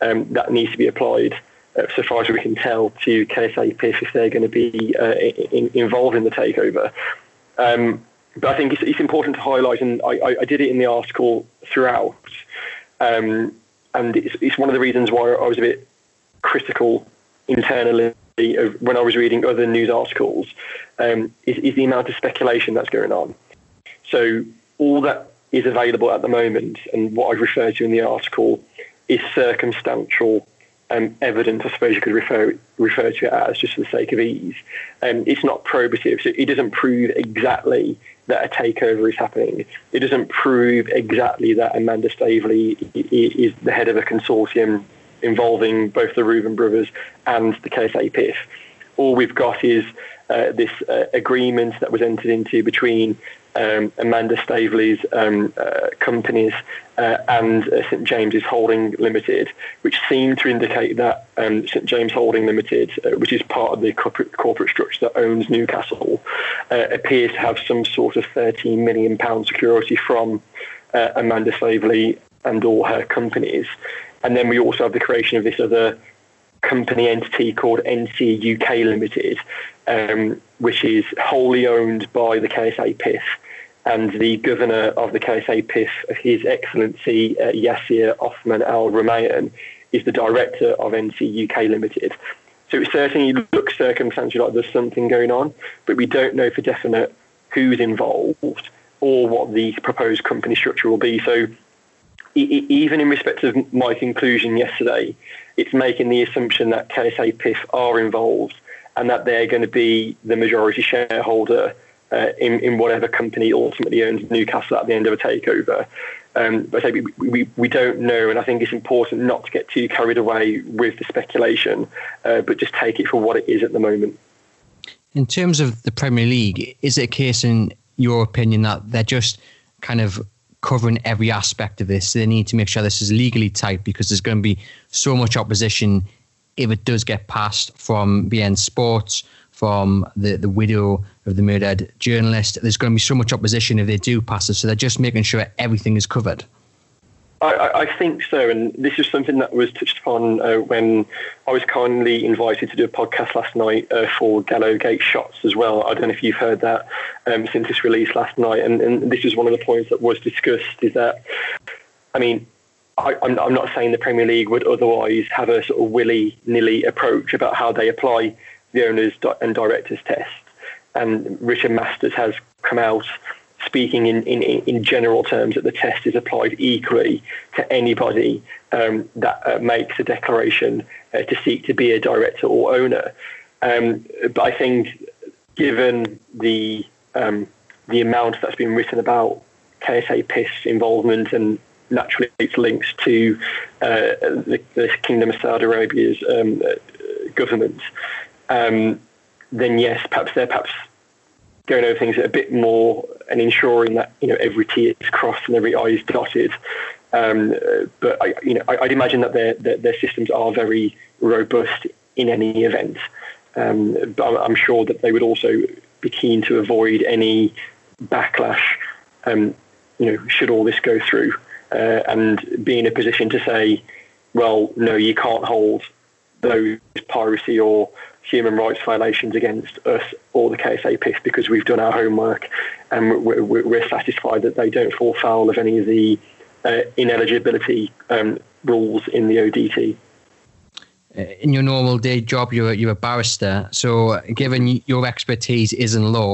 um, that needs to be applied, uh, so far as we can tell, to K S A P I F if they're going to be uh, in, involved in the takeover. Um, but I think it's, it's important to highlight, and I, I did it in the article throughout, Um, and it's, it's one of the reasons why I was a bit critical internally of when I was reading other news articles, um, is, is the amount of speculation that's going on. So all that is available at the moment, and what I referred to in the article, is circumstantial um, evidence, I suppose you could refer refer to it as, just for the sake of ease. Um, it's not probative, so it doesn't prove exactly that a takeover is happening. It doesn't prove exactly that Amanda Staveley is the head of a consortium involving both the Reuben brothers and the K S A P I F. All we've got is uh, this uh, agreement that was entered into between Um, Amanda Staveley's um, uh, companies uh, and uh, St James's Holding Limited, which seemed to indicate that um, St James's Holding Limited, uh, which is part of the corporate, corporate structure that owns Newcastle, uh, appears to have some sort of thirteen million pounds security from uh, Amanda Staveley and all her companies. And then we also have the creation of this other company entity called N C U K Limited, um, which is wholly owned by the K S A P I F. And the governor of the K S A P I F, His Excellency uh, Yasir Othman Al Rumayyan, is the director of N C U K Limited. So it certainly looks circumstantially like there's something going on, but we don't know for definite who's involved or what the proposed company structure will be. So e- even in respect of my conclusion yesterday, it's making the assumption that K S A P I F are involved and that they're going to be the majority shareholder Uh, in, in whatever company ultimately owns Newcastle at the end of a takeover. Um, but I say we, we, we don't know, and I think it's important not to get too carried away with the speculation, uh, but just take it for what it is at the moment. In terms of the Premier League, is it a case, in your opinion, that they're just kind of covering every aspect of this? They need to make sure this is legally tight because there's going to be so much opposition if it does get passed from beIN Sports, from the, the widow of the murdered journalist. There's going to be so much opposition if they do pass it, so they're just making sure everything is covered. I, I think so, and this is something that was touched upon uh, when I was kindly invited to do a podcast last night uh, for Gallowgate Shots as well. I don't know if you've heard that um, since its release last night, and, and this is one of the points that was discussed, is that, I mean, I, I'm, I'm not saying the Premier League would otherwise have a sort of willy-nilly approach about how they apply the owners and directors test. And Richard Masters has come out speaking in, in, in general terms that the test is applied equally to anybody um, that uh, makes a declaration uh, to seek to be a director or owner. Um, but I think given the um, the amount that's been written about K S A P I F's involvement and naturally its links to uh, the, the Kingdom of Saudi Arabia's um, government, Um, then yes, perhaps they're perhaps going over things a bit more and ensuring that, you know, every T is crossed and every I is dotted. Um, but I, you know, I, I'd imagine that their, their their systems are very robust in any event. Um, but I'm sure that they would also be keen to avoid any backlash, um, you know, should all this go through, uh, and be in a position to say, well, no, you can't hold those piracy or human rights violations against us or the K S A P I F because we've done our homework and we're, we're satisfied that they don't fall foul of any of the uh, ineligibility um, rules in the O D T. In your normal day job, you're, you're a barrister. So given your expertise is in law,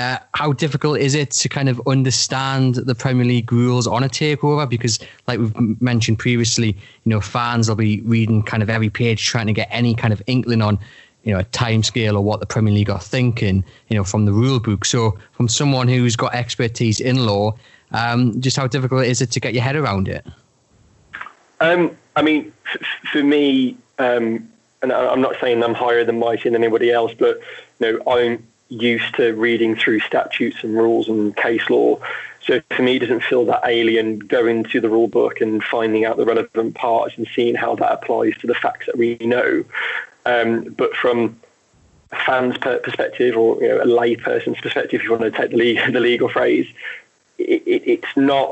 uh, how difficult is it to kind of understand the Premier League rules on a takeover? Because like we've mentioned previously, you know, fans will be reading kind of every page trying to get any kind of inkling on, you know, a timescale or what the Premier League are thinking, you know, from the rule book. So from someone who's got expertise in law, um, just how difficult is it to get your head around it? Um, I mean, f- for me, um, and I'm not saying I'm higher than mighty than anybody else, but, you know, I'm used to reading through statutes and rules and case law. So for me, it doesn't feel that alien going to the rule book and finding out the relevant parts and seeing how that applies to the facts that we know. Um, but from a fan's per- perspective, or, you know, a lay person's perspective, if you want to take the, le- the legal phrase, it, it, it's not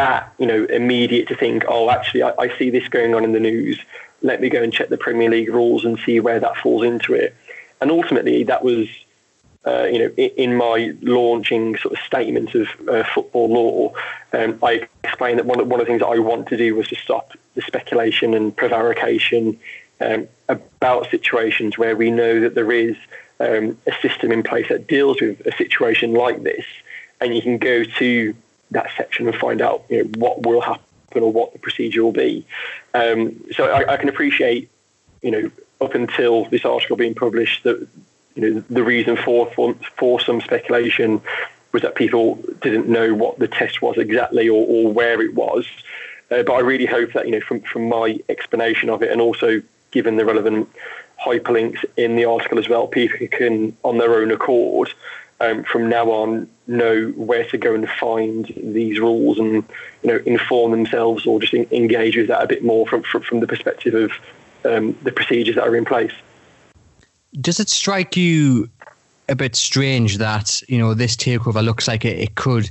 that, you know, immediate to think, oh, actually, I, I see this going on in the news. Let me go and check the Premier League rules and see where that falls into it. And ultimately, that was uh, you know, in, in my launching sort of statement of uh, football law, um, I explained that one of, one of the things that I want to do was to stop the speculation and prevarication um, about situations where we know that there is um, a system in place that deals with a situation like this, and you can go to that section and find out, you know, what will happen or what the procedure will be. Um, so I, I can appreciate, you know, up until this article being published, that, you know, the reason for, for for some speculation was that people didn't know what the test was exactly, or, or where it was. Uh, but I really hope that, you know, from, from my explanation of it, and also given the relevant hyperlinks in the article as well, people can, on their own accord, Um, from now on, know where to go and find these rules, and, you know, inform themselves, or just in, engage with that a bit more from from, from the perspective of um, the procedures that are in place. Does it strike you a bit strange that, you know, this takeover looks like it, it could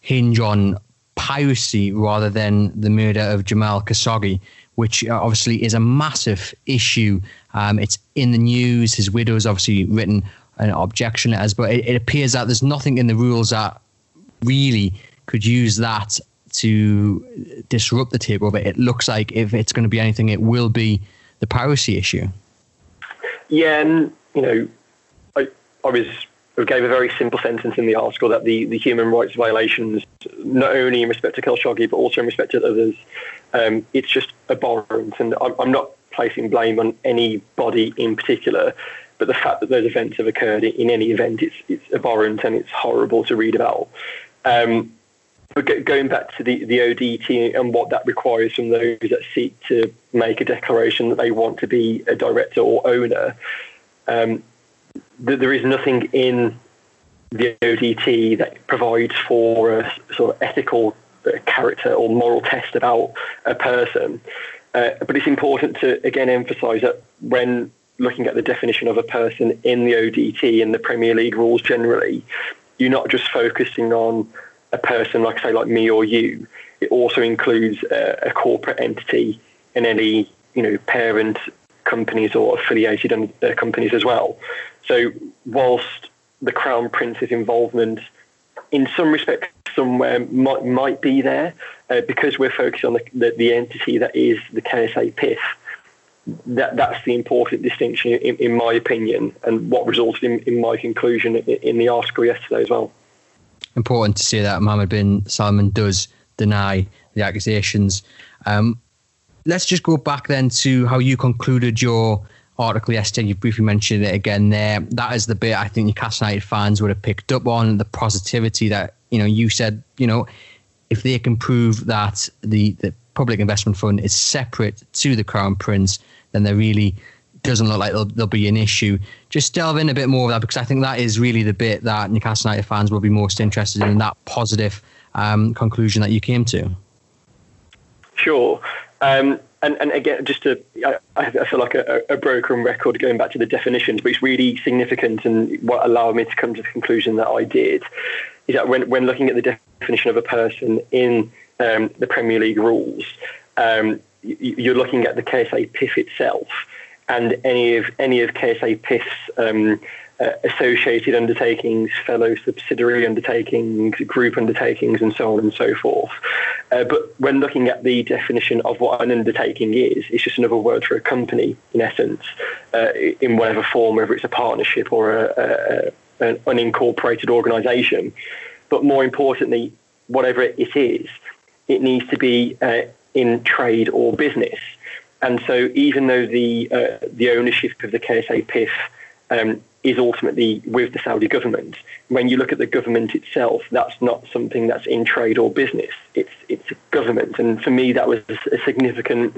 hinge on piracy rather than the murder of Jamal Khashoggi, which obviously is a massive issue? Um, it's in the news. His widow's obviously written an objection as, but it, it appears that there's nothing in the rules that really could use that to disrupt the takeover. It looks like if it's going to be anything, it will be the piracy issue. Yeah, and, you know, I, I was I gave a very simple sentence in the article that the, the human rights violations, not only in respect to Khashoggi, but also in respect to others, um, it's just abhorrent, and I'm, I'm not placing blame on anybody in particular. But the fact that those events have occurred, in any event, it's it's abhorrent and it's horrible to read about. Um, but go, going back to the, the O D T and what that requires from those that seek to make a declaration that they want to be a director or owner, um, th- there is nothing in the O D T that provides for a sort of ethical character or moral test about a person. Uh, but it's important to, again, emphasise that when looking at the definition of a person in the O D T and the Premier League rules generally, you're not just focusing on a person, like, say, like me or you. It also includes a, a corporate entity and any, you know, parent companies or affiliated uh, companies as well. So whilst the Crown Prince's involvement in some respects somewhere might, might be there, uh, because we're focused on the, the, the entity that is the K S A P I F, That that's the important distinction, in, in my opinion, and what resulted in, in my conclusion in, in the article yesterday as well. Important to say that Mohammed bin Salman does deny the accusations. Um, let's just go back then to how you concluded your article yesterday. You briefly mentioned it again there. That is the bit I think Newcastle United fans would have picked up on, the positivity that, you know, you said, you know, if they can prove that the, the Public Investment Fund is separate to the Crown Prince, then there really doesn't look like there'll, there'll be an issue. Just delve in a bit more of that, because I think that is really the bit that Newcastle United fans will be most interested in, that positive um, conclusion that you came to. Sure. Um, and, and again, just to, I, I feel like a, a broken record going back to the definitions, but it's really significant, and what allowed me to come to the conclusion that I did is that when, when looking at the definition of a person in Um, the Premier League rules, um, you, you're looking at the K S A P I F itself, and any of any of K S A P I F's um, uh, associated undertakings, fellow subsidiary undertakings, group undertakings, and so on and so forth. Uh, but when looking at the definition of what an undertaking is, it's just another word for a company, in essence, uh, in whatever form, whether it's a partnership or a, a, a, an unincorporated organisation. But more importantly, whatever it is, it needs to be uh, in trade or business. And so even though the uh, the ownership of the K S A P I F um, is ultimately with the Saudi government, when you look at the government itself, that's not something that's in trade or business. It's it's a government. And for me, that was a significant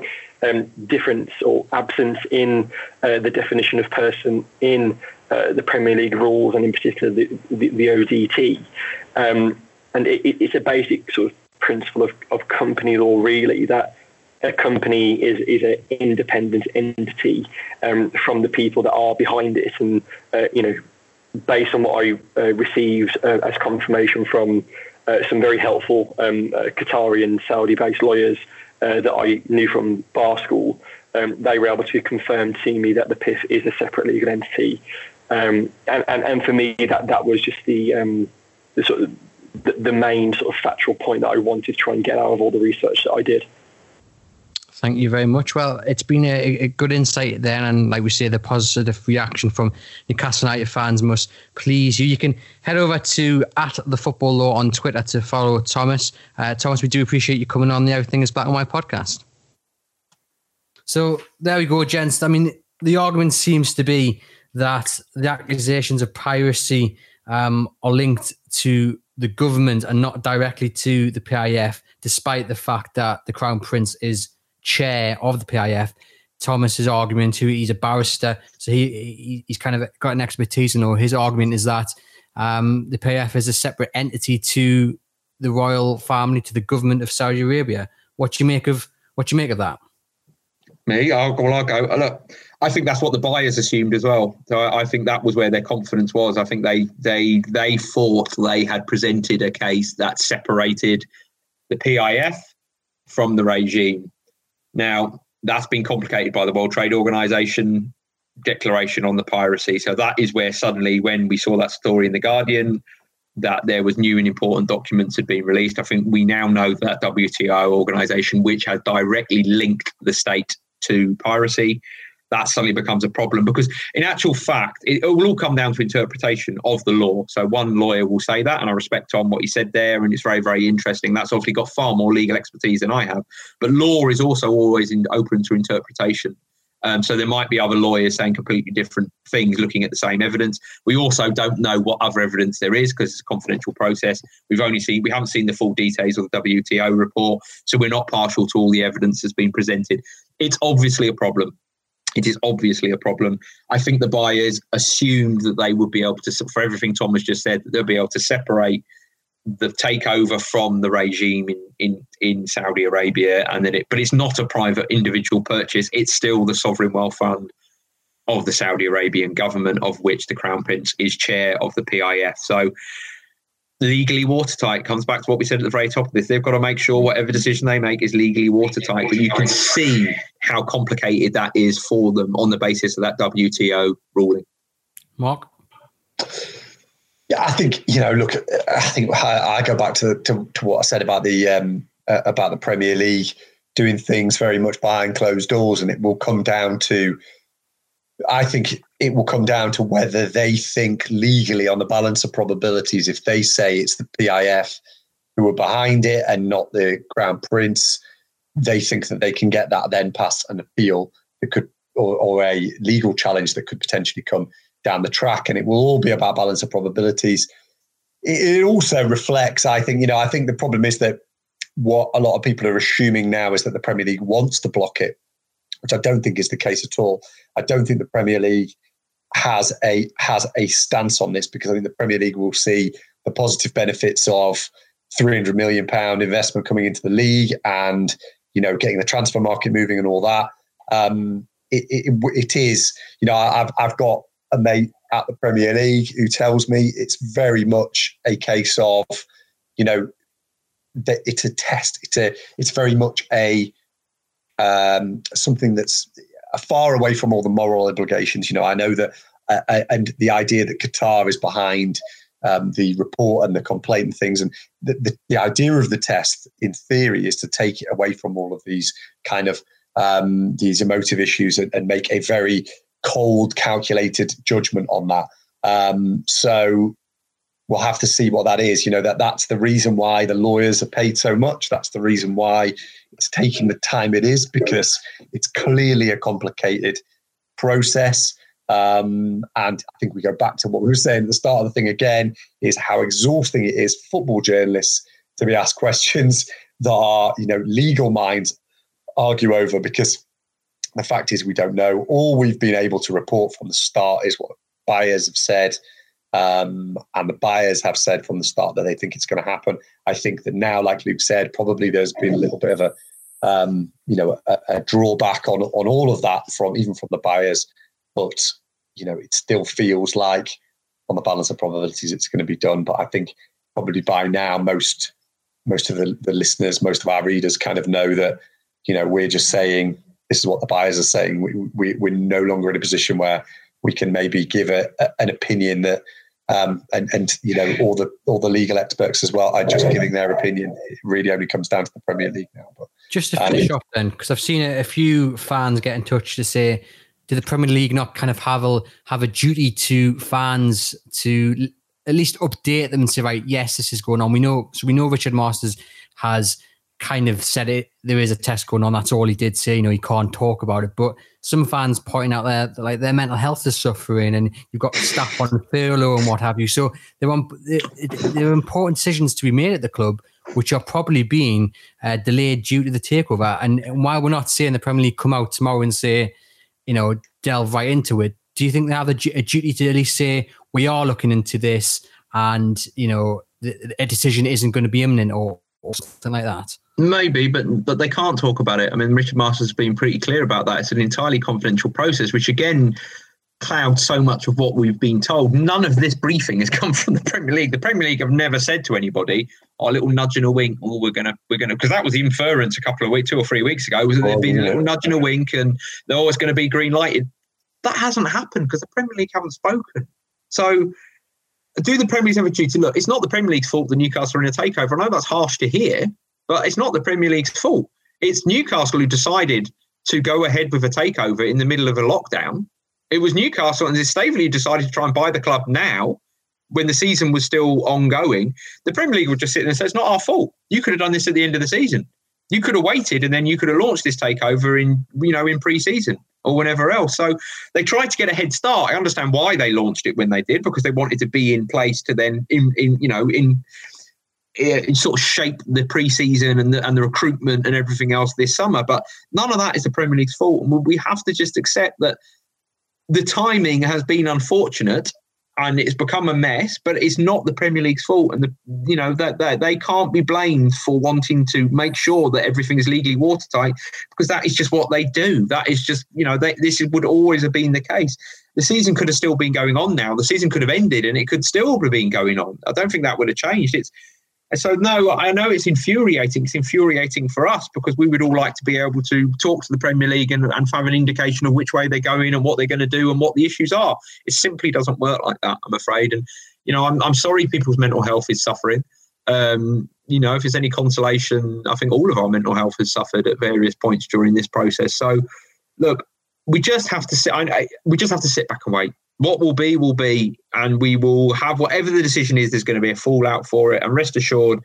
um, difference or absence in uh, the definition of person in uh, the Premier League rules, and in particular the, the, the O D T. Um, and it, it's a basic sort of principle of, of company law, really, that a company is is an independent entity um, from the people that are behind it. And uh, you know, based on what I uh, received uh, as confirmation from uh, some very helpful um, uh, Qatari and Saudi-based lawyers uh, that I knew from bar school, um, they were able to confirm to me that the P I F is a separate legal entity. Um, and, and, and for me, that, that was just the, um, the sort of the, the main sort of factual point that I wanted to try and get out of all the research that I did. Thank you very much. Well, it's been a, a good insight then, and like we say, the positive reaction from Newcastle United fans must please you. You can head over to at The Football Law on Twitter to follow Thomas. Uh, Thomas, we do appreciate you coming on the Everything is Black and White podcast. So there we go, gents. I mean, the argument seems to be that the accusations of piracy um, are linked to the government and not directly to the P I F, despite the fact that the Crown Prince is chair of the P I F. Thomas's argument, who he's a barrister, so he, he he's kind of got an expertise, and all his argument is that um, the P I F is a separate entity to the royal family, to the government of Saudi Arabia. What do you make of what do you make of that? Me, I'll, well, I'll go. Look, I think that's what the buyers assumed as well. So I, I think that was where their confidence was. I think they they they thought they had presented a case that separated the P I F from the regime. Now, that's been complicated by the World Trade Organization declaration on the piracy. So that is where suddenly, when we saw that story in The Guardian, that there was new and important documents had been released. I think we now know that W T O organization, which has directly linked the state to piracy, that suddenly becomes a problem, because in actual fact, it will all come down to interpretation of the law. So one lawyer will say that, and I respect Tom, what he said there, and it's very, very interesting. That's obviously got far more legal expertise than I have. But law is also always in, open to interpretation. Um, so there might be other lawyers saying completely different things, looking at the same evidence. We also don't know what other evidence there is, because it's a confidential process. We've only seen, we haven't seen the full details of the W T O report, so we're not partial to all the evidence that's been presented. It's obviously a problem. It is obviously a problem. I think the buyers assumed that they would be able to, for everything Tom has just said, that they'll be able to separate the takeover from the regime in, in, in Saudi Arabia. And then it, but it's not a private individual purchase. It's still the sovereign wealth fund of the Saudi Arabian government, of which the Crown Prince is chair of the P I F. So legally watertight comes back to what we said at the very top of this. They've got to make sure whatever decision they make is legally watertight. But you can see how complicated that is for them on the basis of that W T O ruling. Mark? Yeah, I think, you know, look, I think I, I go back to, to to what I said about the um, uh, about the Premier League doing things very much behind closed doors, and it will come down to, I think it will come down to whether they think legally on the balance of probabilities, if they say it's the P I F who are behind it and not the Crown Prince, they think that they can get that then past an appeal that could, or, or a legal challenge that could potentially come down the track. And it will all be about balance of probabilities. It, it also reflects, I think, you know, I think the problem is that what a lot of people are assuming now is that the Premier League wants to block it, which I don't think is the case at all. I don't think the Premier League has a has a stance on this, because I think the Premier League will see the positive benefits of three hundred million pounds investment coming into the league and, you know, getting the transfer market moving and all that. Um, it, it, it is, you know, I've, I've got a mate at the Premier League who tells me it's very much a case of, you know, that it's a test. It's a, it's very much a um, something that's far away from all the moral obligations. You know, I know that, uh, and the idea that Qatar is behind um, the report and the complaint and things, and the, the, the idea of the test, in theory, is to take it away from all of these kind of um, these emotive issues and, and make a very cold, calculated judgment on that. Um, so we'll have to see what that is. You know, that that's the reason why the lawyers are paid so much. That's the reason why it's taking the time it is, because it's clearly a complicated process. Um, and I think we go back to what we were saying at the start of the thing again, is how exhausting it is for football journalists to be asked questions that are, you know, legal minds argue over, because the fact is we don't know. All we've been able to report from the start is what buyers have said. Um, and the buyers have said from the start that they think it's going to happen. I think that now, like Luke said, probably there's been a little bit of a, um, you know, a, a drawback on on all of that from even from the buyers. But, you know, it still feels like on the balance of probabilities it's going to be done. But I think probably by now most most of the, the listeners, most of our readers kind of know that, you know, we're just saying this is what the buyers are saying. We, we, we're no longer in a position where we can maybe give a, a, an opinion that, um, and, and you know, all the all the legal experts as well are just giving their opinion. It really only comes down to the Premier League now. But just to finish um, off then, because I've seen a few fans get in touch to say, do the Premier League not kind of have a have a duty to fans to at least update them and say, right, yes, this is going on. We know, so we know Richard Masters has kind of said it. There is a test going on. That's all he did say. You know, he can't talk about it. But some fans pointing out there that like their mental health is suffering, and you've got staff on furlough and what have you. So there are there are important decisions to be made at the club, which are probably being uh, delayed due to the takeover. And, and while we're not saying the Premier League come out tomorrow and say, you know, delve right into it, do you think they have a duty to at least say, we are looking into this, and, you know, a decision isn't going to be imminent or, or something like that? Maybe, but but they can't talk about it. I mean, Richard Masters has been pretty clear about that. It's an entirely confidential process, which again clouds so much of what we've been told. None of this briefing has come from the Premier League. The Premier League have never said to anybody, "Our oh, little nudge and a wink." Oh, we're gonna, we're gonna, because that was the inference a couple of weeks, two or three weeks ago, was that there'd been a little nudge and a wink, and they're always going to be green lighted. That hasn't happened because the Premier League haven't spoken. So, do the Premier League have a duty? Look, it's not the Premier League's fault that Newcastle are in a takeover. I know that's harsh to hear, but it's not the Premier League's fault. It's Newcastle who decided to go ahead with a takeover in the middle of a lockdown. It was Newcastle and Staveley who decided to try and buy the club now when the season was still ongoing. The Premier League would just sit there and say, it's not our fault. You could have done this at the end of the season. You could have waited and then you could have launched this takeover in, you know, in pre-season or whenever else. So they tried to get a head start. I understand why they launched it when they did, because they wanted to be in place to then, in, in you know, in... It sort of shape the pre-season and the, and the recruitment and everything else this summer. But none of that is the Premier League's fault. And we have to just accept that the timing has been unfortunate and it's become a mess, but it's not the Premier League's fault. And, the, you know, that they, they can't be blamed for wanting to make sure that everything is legally watertight, because that is just what they do. That is just, you know, they, this would always have been the case. The season could have still been going on now. The season could have ended and it could still have been going on. I don't think that would have changed. It's, So, no, I know it's infuriating. It's infuriating for us because we would all like to be able to talk to the Premier League and, and have an indication of which way they're going and what they're going to do and what the issues are. It simply doesn't work like that, I'm afraid. And, you know, I'm, I'm sorry people's mental health is suffering. Um, you know, if there's any consolation, I think all of our mental health has suffered at various points during this process. So, look, we just have to sit, I, we just have to sit back and wait. What will be, will be, and we will have whatever the decision is, there's going to be a fallout for it. And rest assured,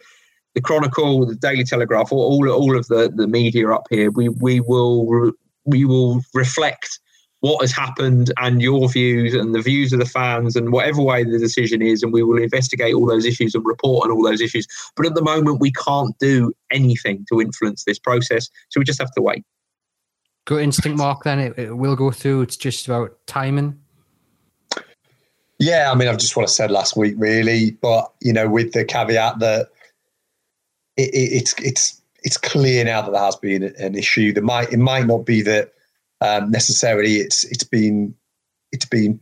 the Chronicle, the Daily Telegraph, all, all of the, the media up here, we we will we will reflect what has happened and your views and the views of the fans and whatever way the decision is, and we will investigate all those issues and report on all those issues. But at the moment, we can't do anything to influence this process, so we just have to wait. Good instinct, Mark, then. It, it will go through. It's just about timing. Yeah, I mean, I've just what I said last week, really, but you know, with the caveat that it, it, it's it's it's clear now that there has been an issue. There might it might not be that um, necessarily it's it's been it's been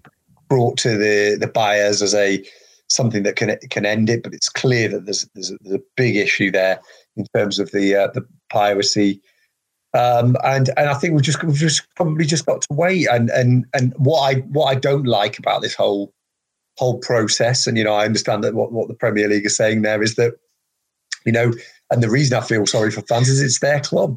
brought to the, the buyers as a something that can can end it, but it's clear that there's there's a, there's a big issue there in terms of the uh, the piracy, um, and and I think we've just we've just probably just got to wait. And and and what I what I don't like about this whole whole process. And, you know, I understand that what, what the Premier League is saying there is that, you know, and the reason I feel sorry for fans is it's their club.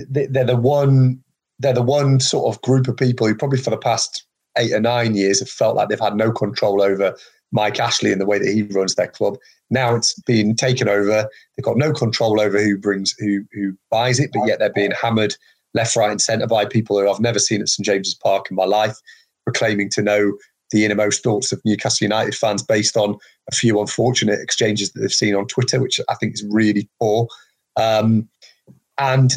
They're the one, they're the one sort of group of people who probably for the past eight or nine years have felt like they've had no control over Mike Ashley and the way that he runs their club. Now it's been taken over. They've got no control over who brings, who, who buys it, but yet they're being hammered left, right and centre by people who I've never seen at St James's Park in my life, proclaiming to know the innermost thoughts of Newcastle United fans based on a few unfortunate exchanges that they've seen on Twitter, which I think is really poor. Um, and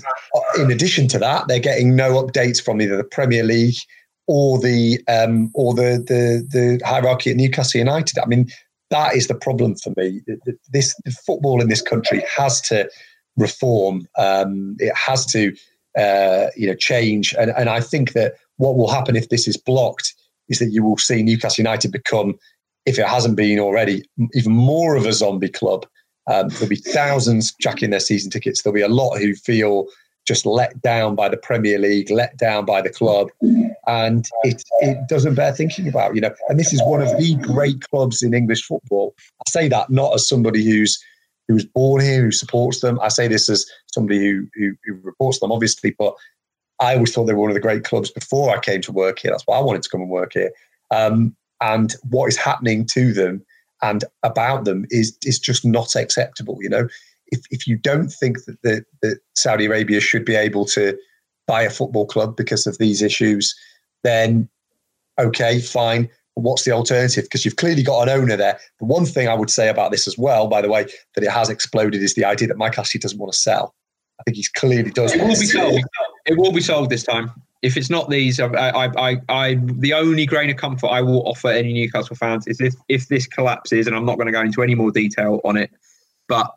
in addition to that, they're getting no updates from either the Premier League or the um, or the, the the hierarchy at Newcastle United. I mean, that is the problem for me. This the football in this country has to reform. Um, it has to uh, you know change. And and I think that what will happen if this is blocked is that you will see Newcastle United become, if it hasn't been already, even more of a zombie club. Um, there'll be thousands jacking their season tickets. There'll be a lot who feel just let down by the Premier League, let down by the club. And it it doesn't bear thinking about, you know. And this is one of the great clubs in English football. I say that not as somebody who's who's born here, who supports them. I say this as somebody who, who, who reports them, obviously. But I always thought they were one of the great clubs before I came to work here. That's why I wanted to come and work here. Um, and what is happening to them and about them is is just not acceptable, you know. If if you don't think that, the, that Saudi Arabia should be able to buy a football club because of these issues, then okay, fine. But what's the alternative? Because you've clearly got an owner there. The one thing I would say about this as well, by the way, that it has exploded is the idea that Mike Ashley doesn't want to sell. I think he clearly does. It will be sold. It will be sold this time. If it's not these, I, I, I, I, the only grain of comfort I will offer any Newcastle fans is if if this collapses, and I'm not going to go into any more detail on it, but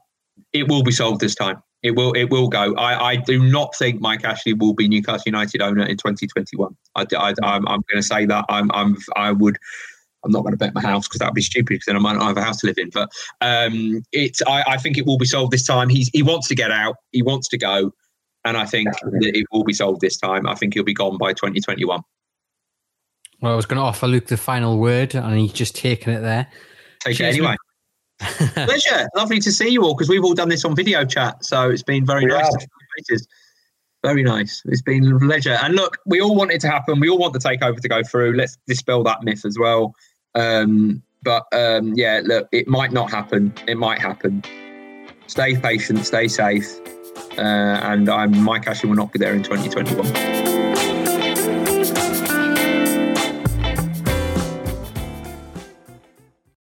it will be solved this time. It will it will go. I, I do not think Mike Ashley will be Newcastle United owner in twenty twenty-one. I, I, I'm, I'm going to say that. I'm, I'm, I would... I'm not going to bet my house because that would be stupid because then I might not have a house to live in. But um, it's, I, I think it will be solved this time. He's, he wants to get out. He wants to go. And I think that it will be solved this time. I think he'll be gone by twenty twenty-one. Well, I was going to offer Luke the final word and he's just taken it there. Take Cheers, it anyway. Pleasure. Lovely to see you all because we've all done this on video chat. So it's been very yeah. nice to see your faces. Very nice. It's been a pleasure. And look, we all want it to happen. We all want the takeover to go through. Let's dispel that myth as well. Um, but um, yeah, look, it might not happen. It might happen. Stay patient, stay safe. Uh, and I'm, Mike Ashley will not be there in twenty twenty-one.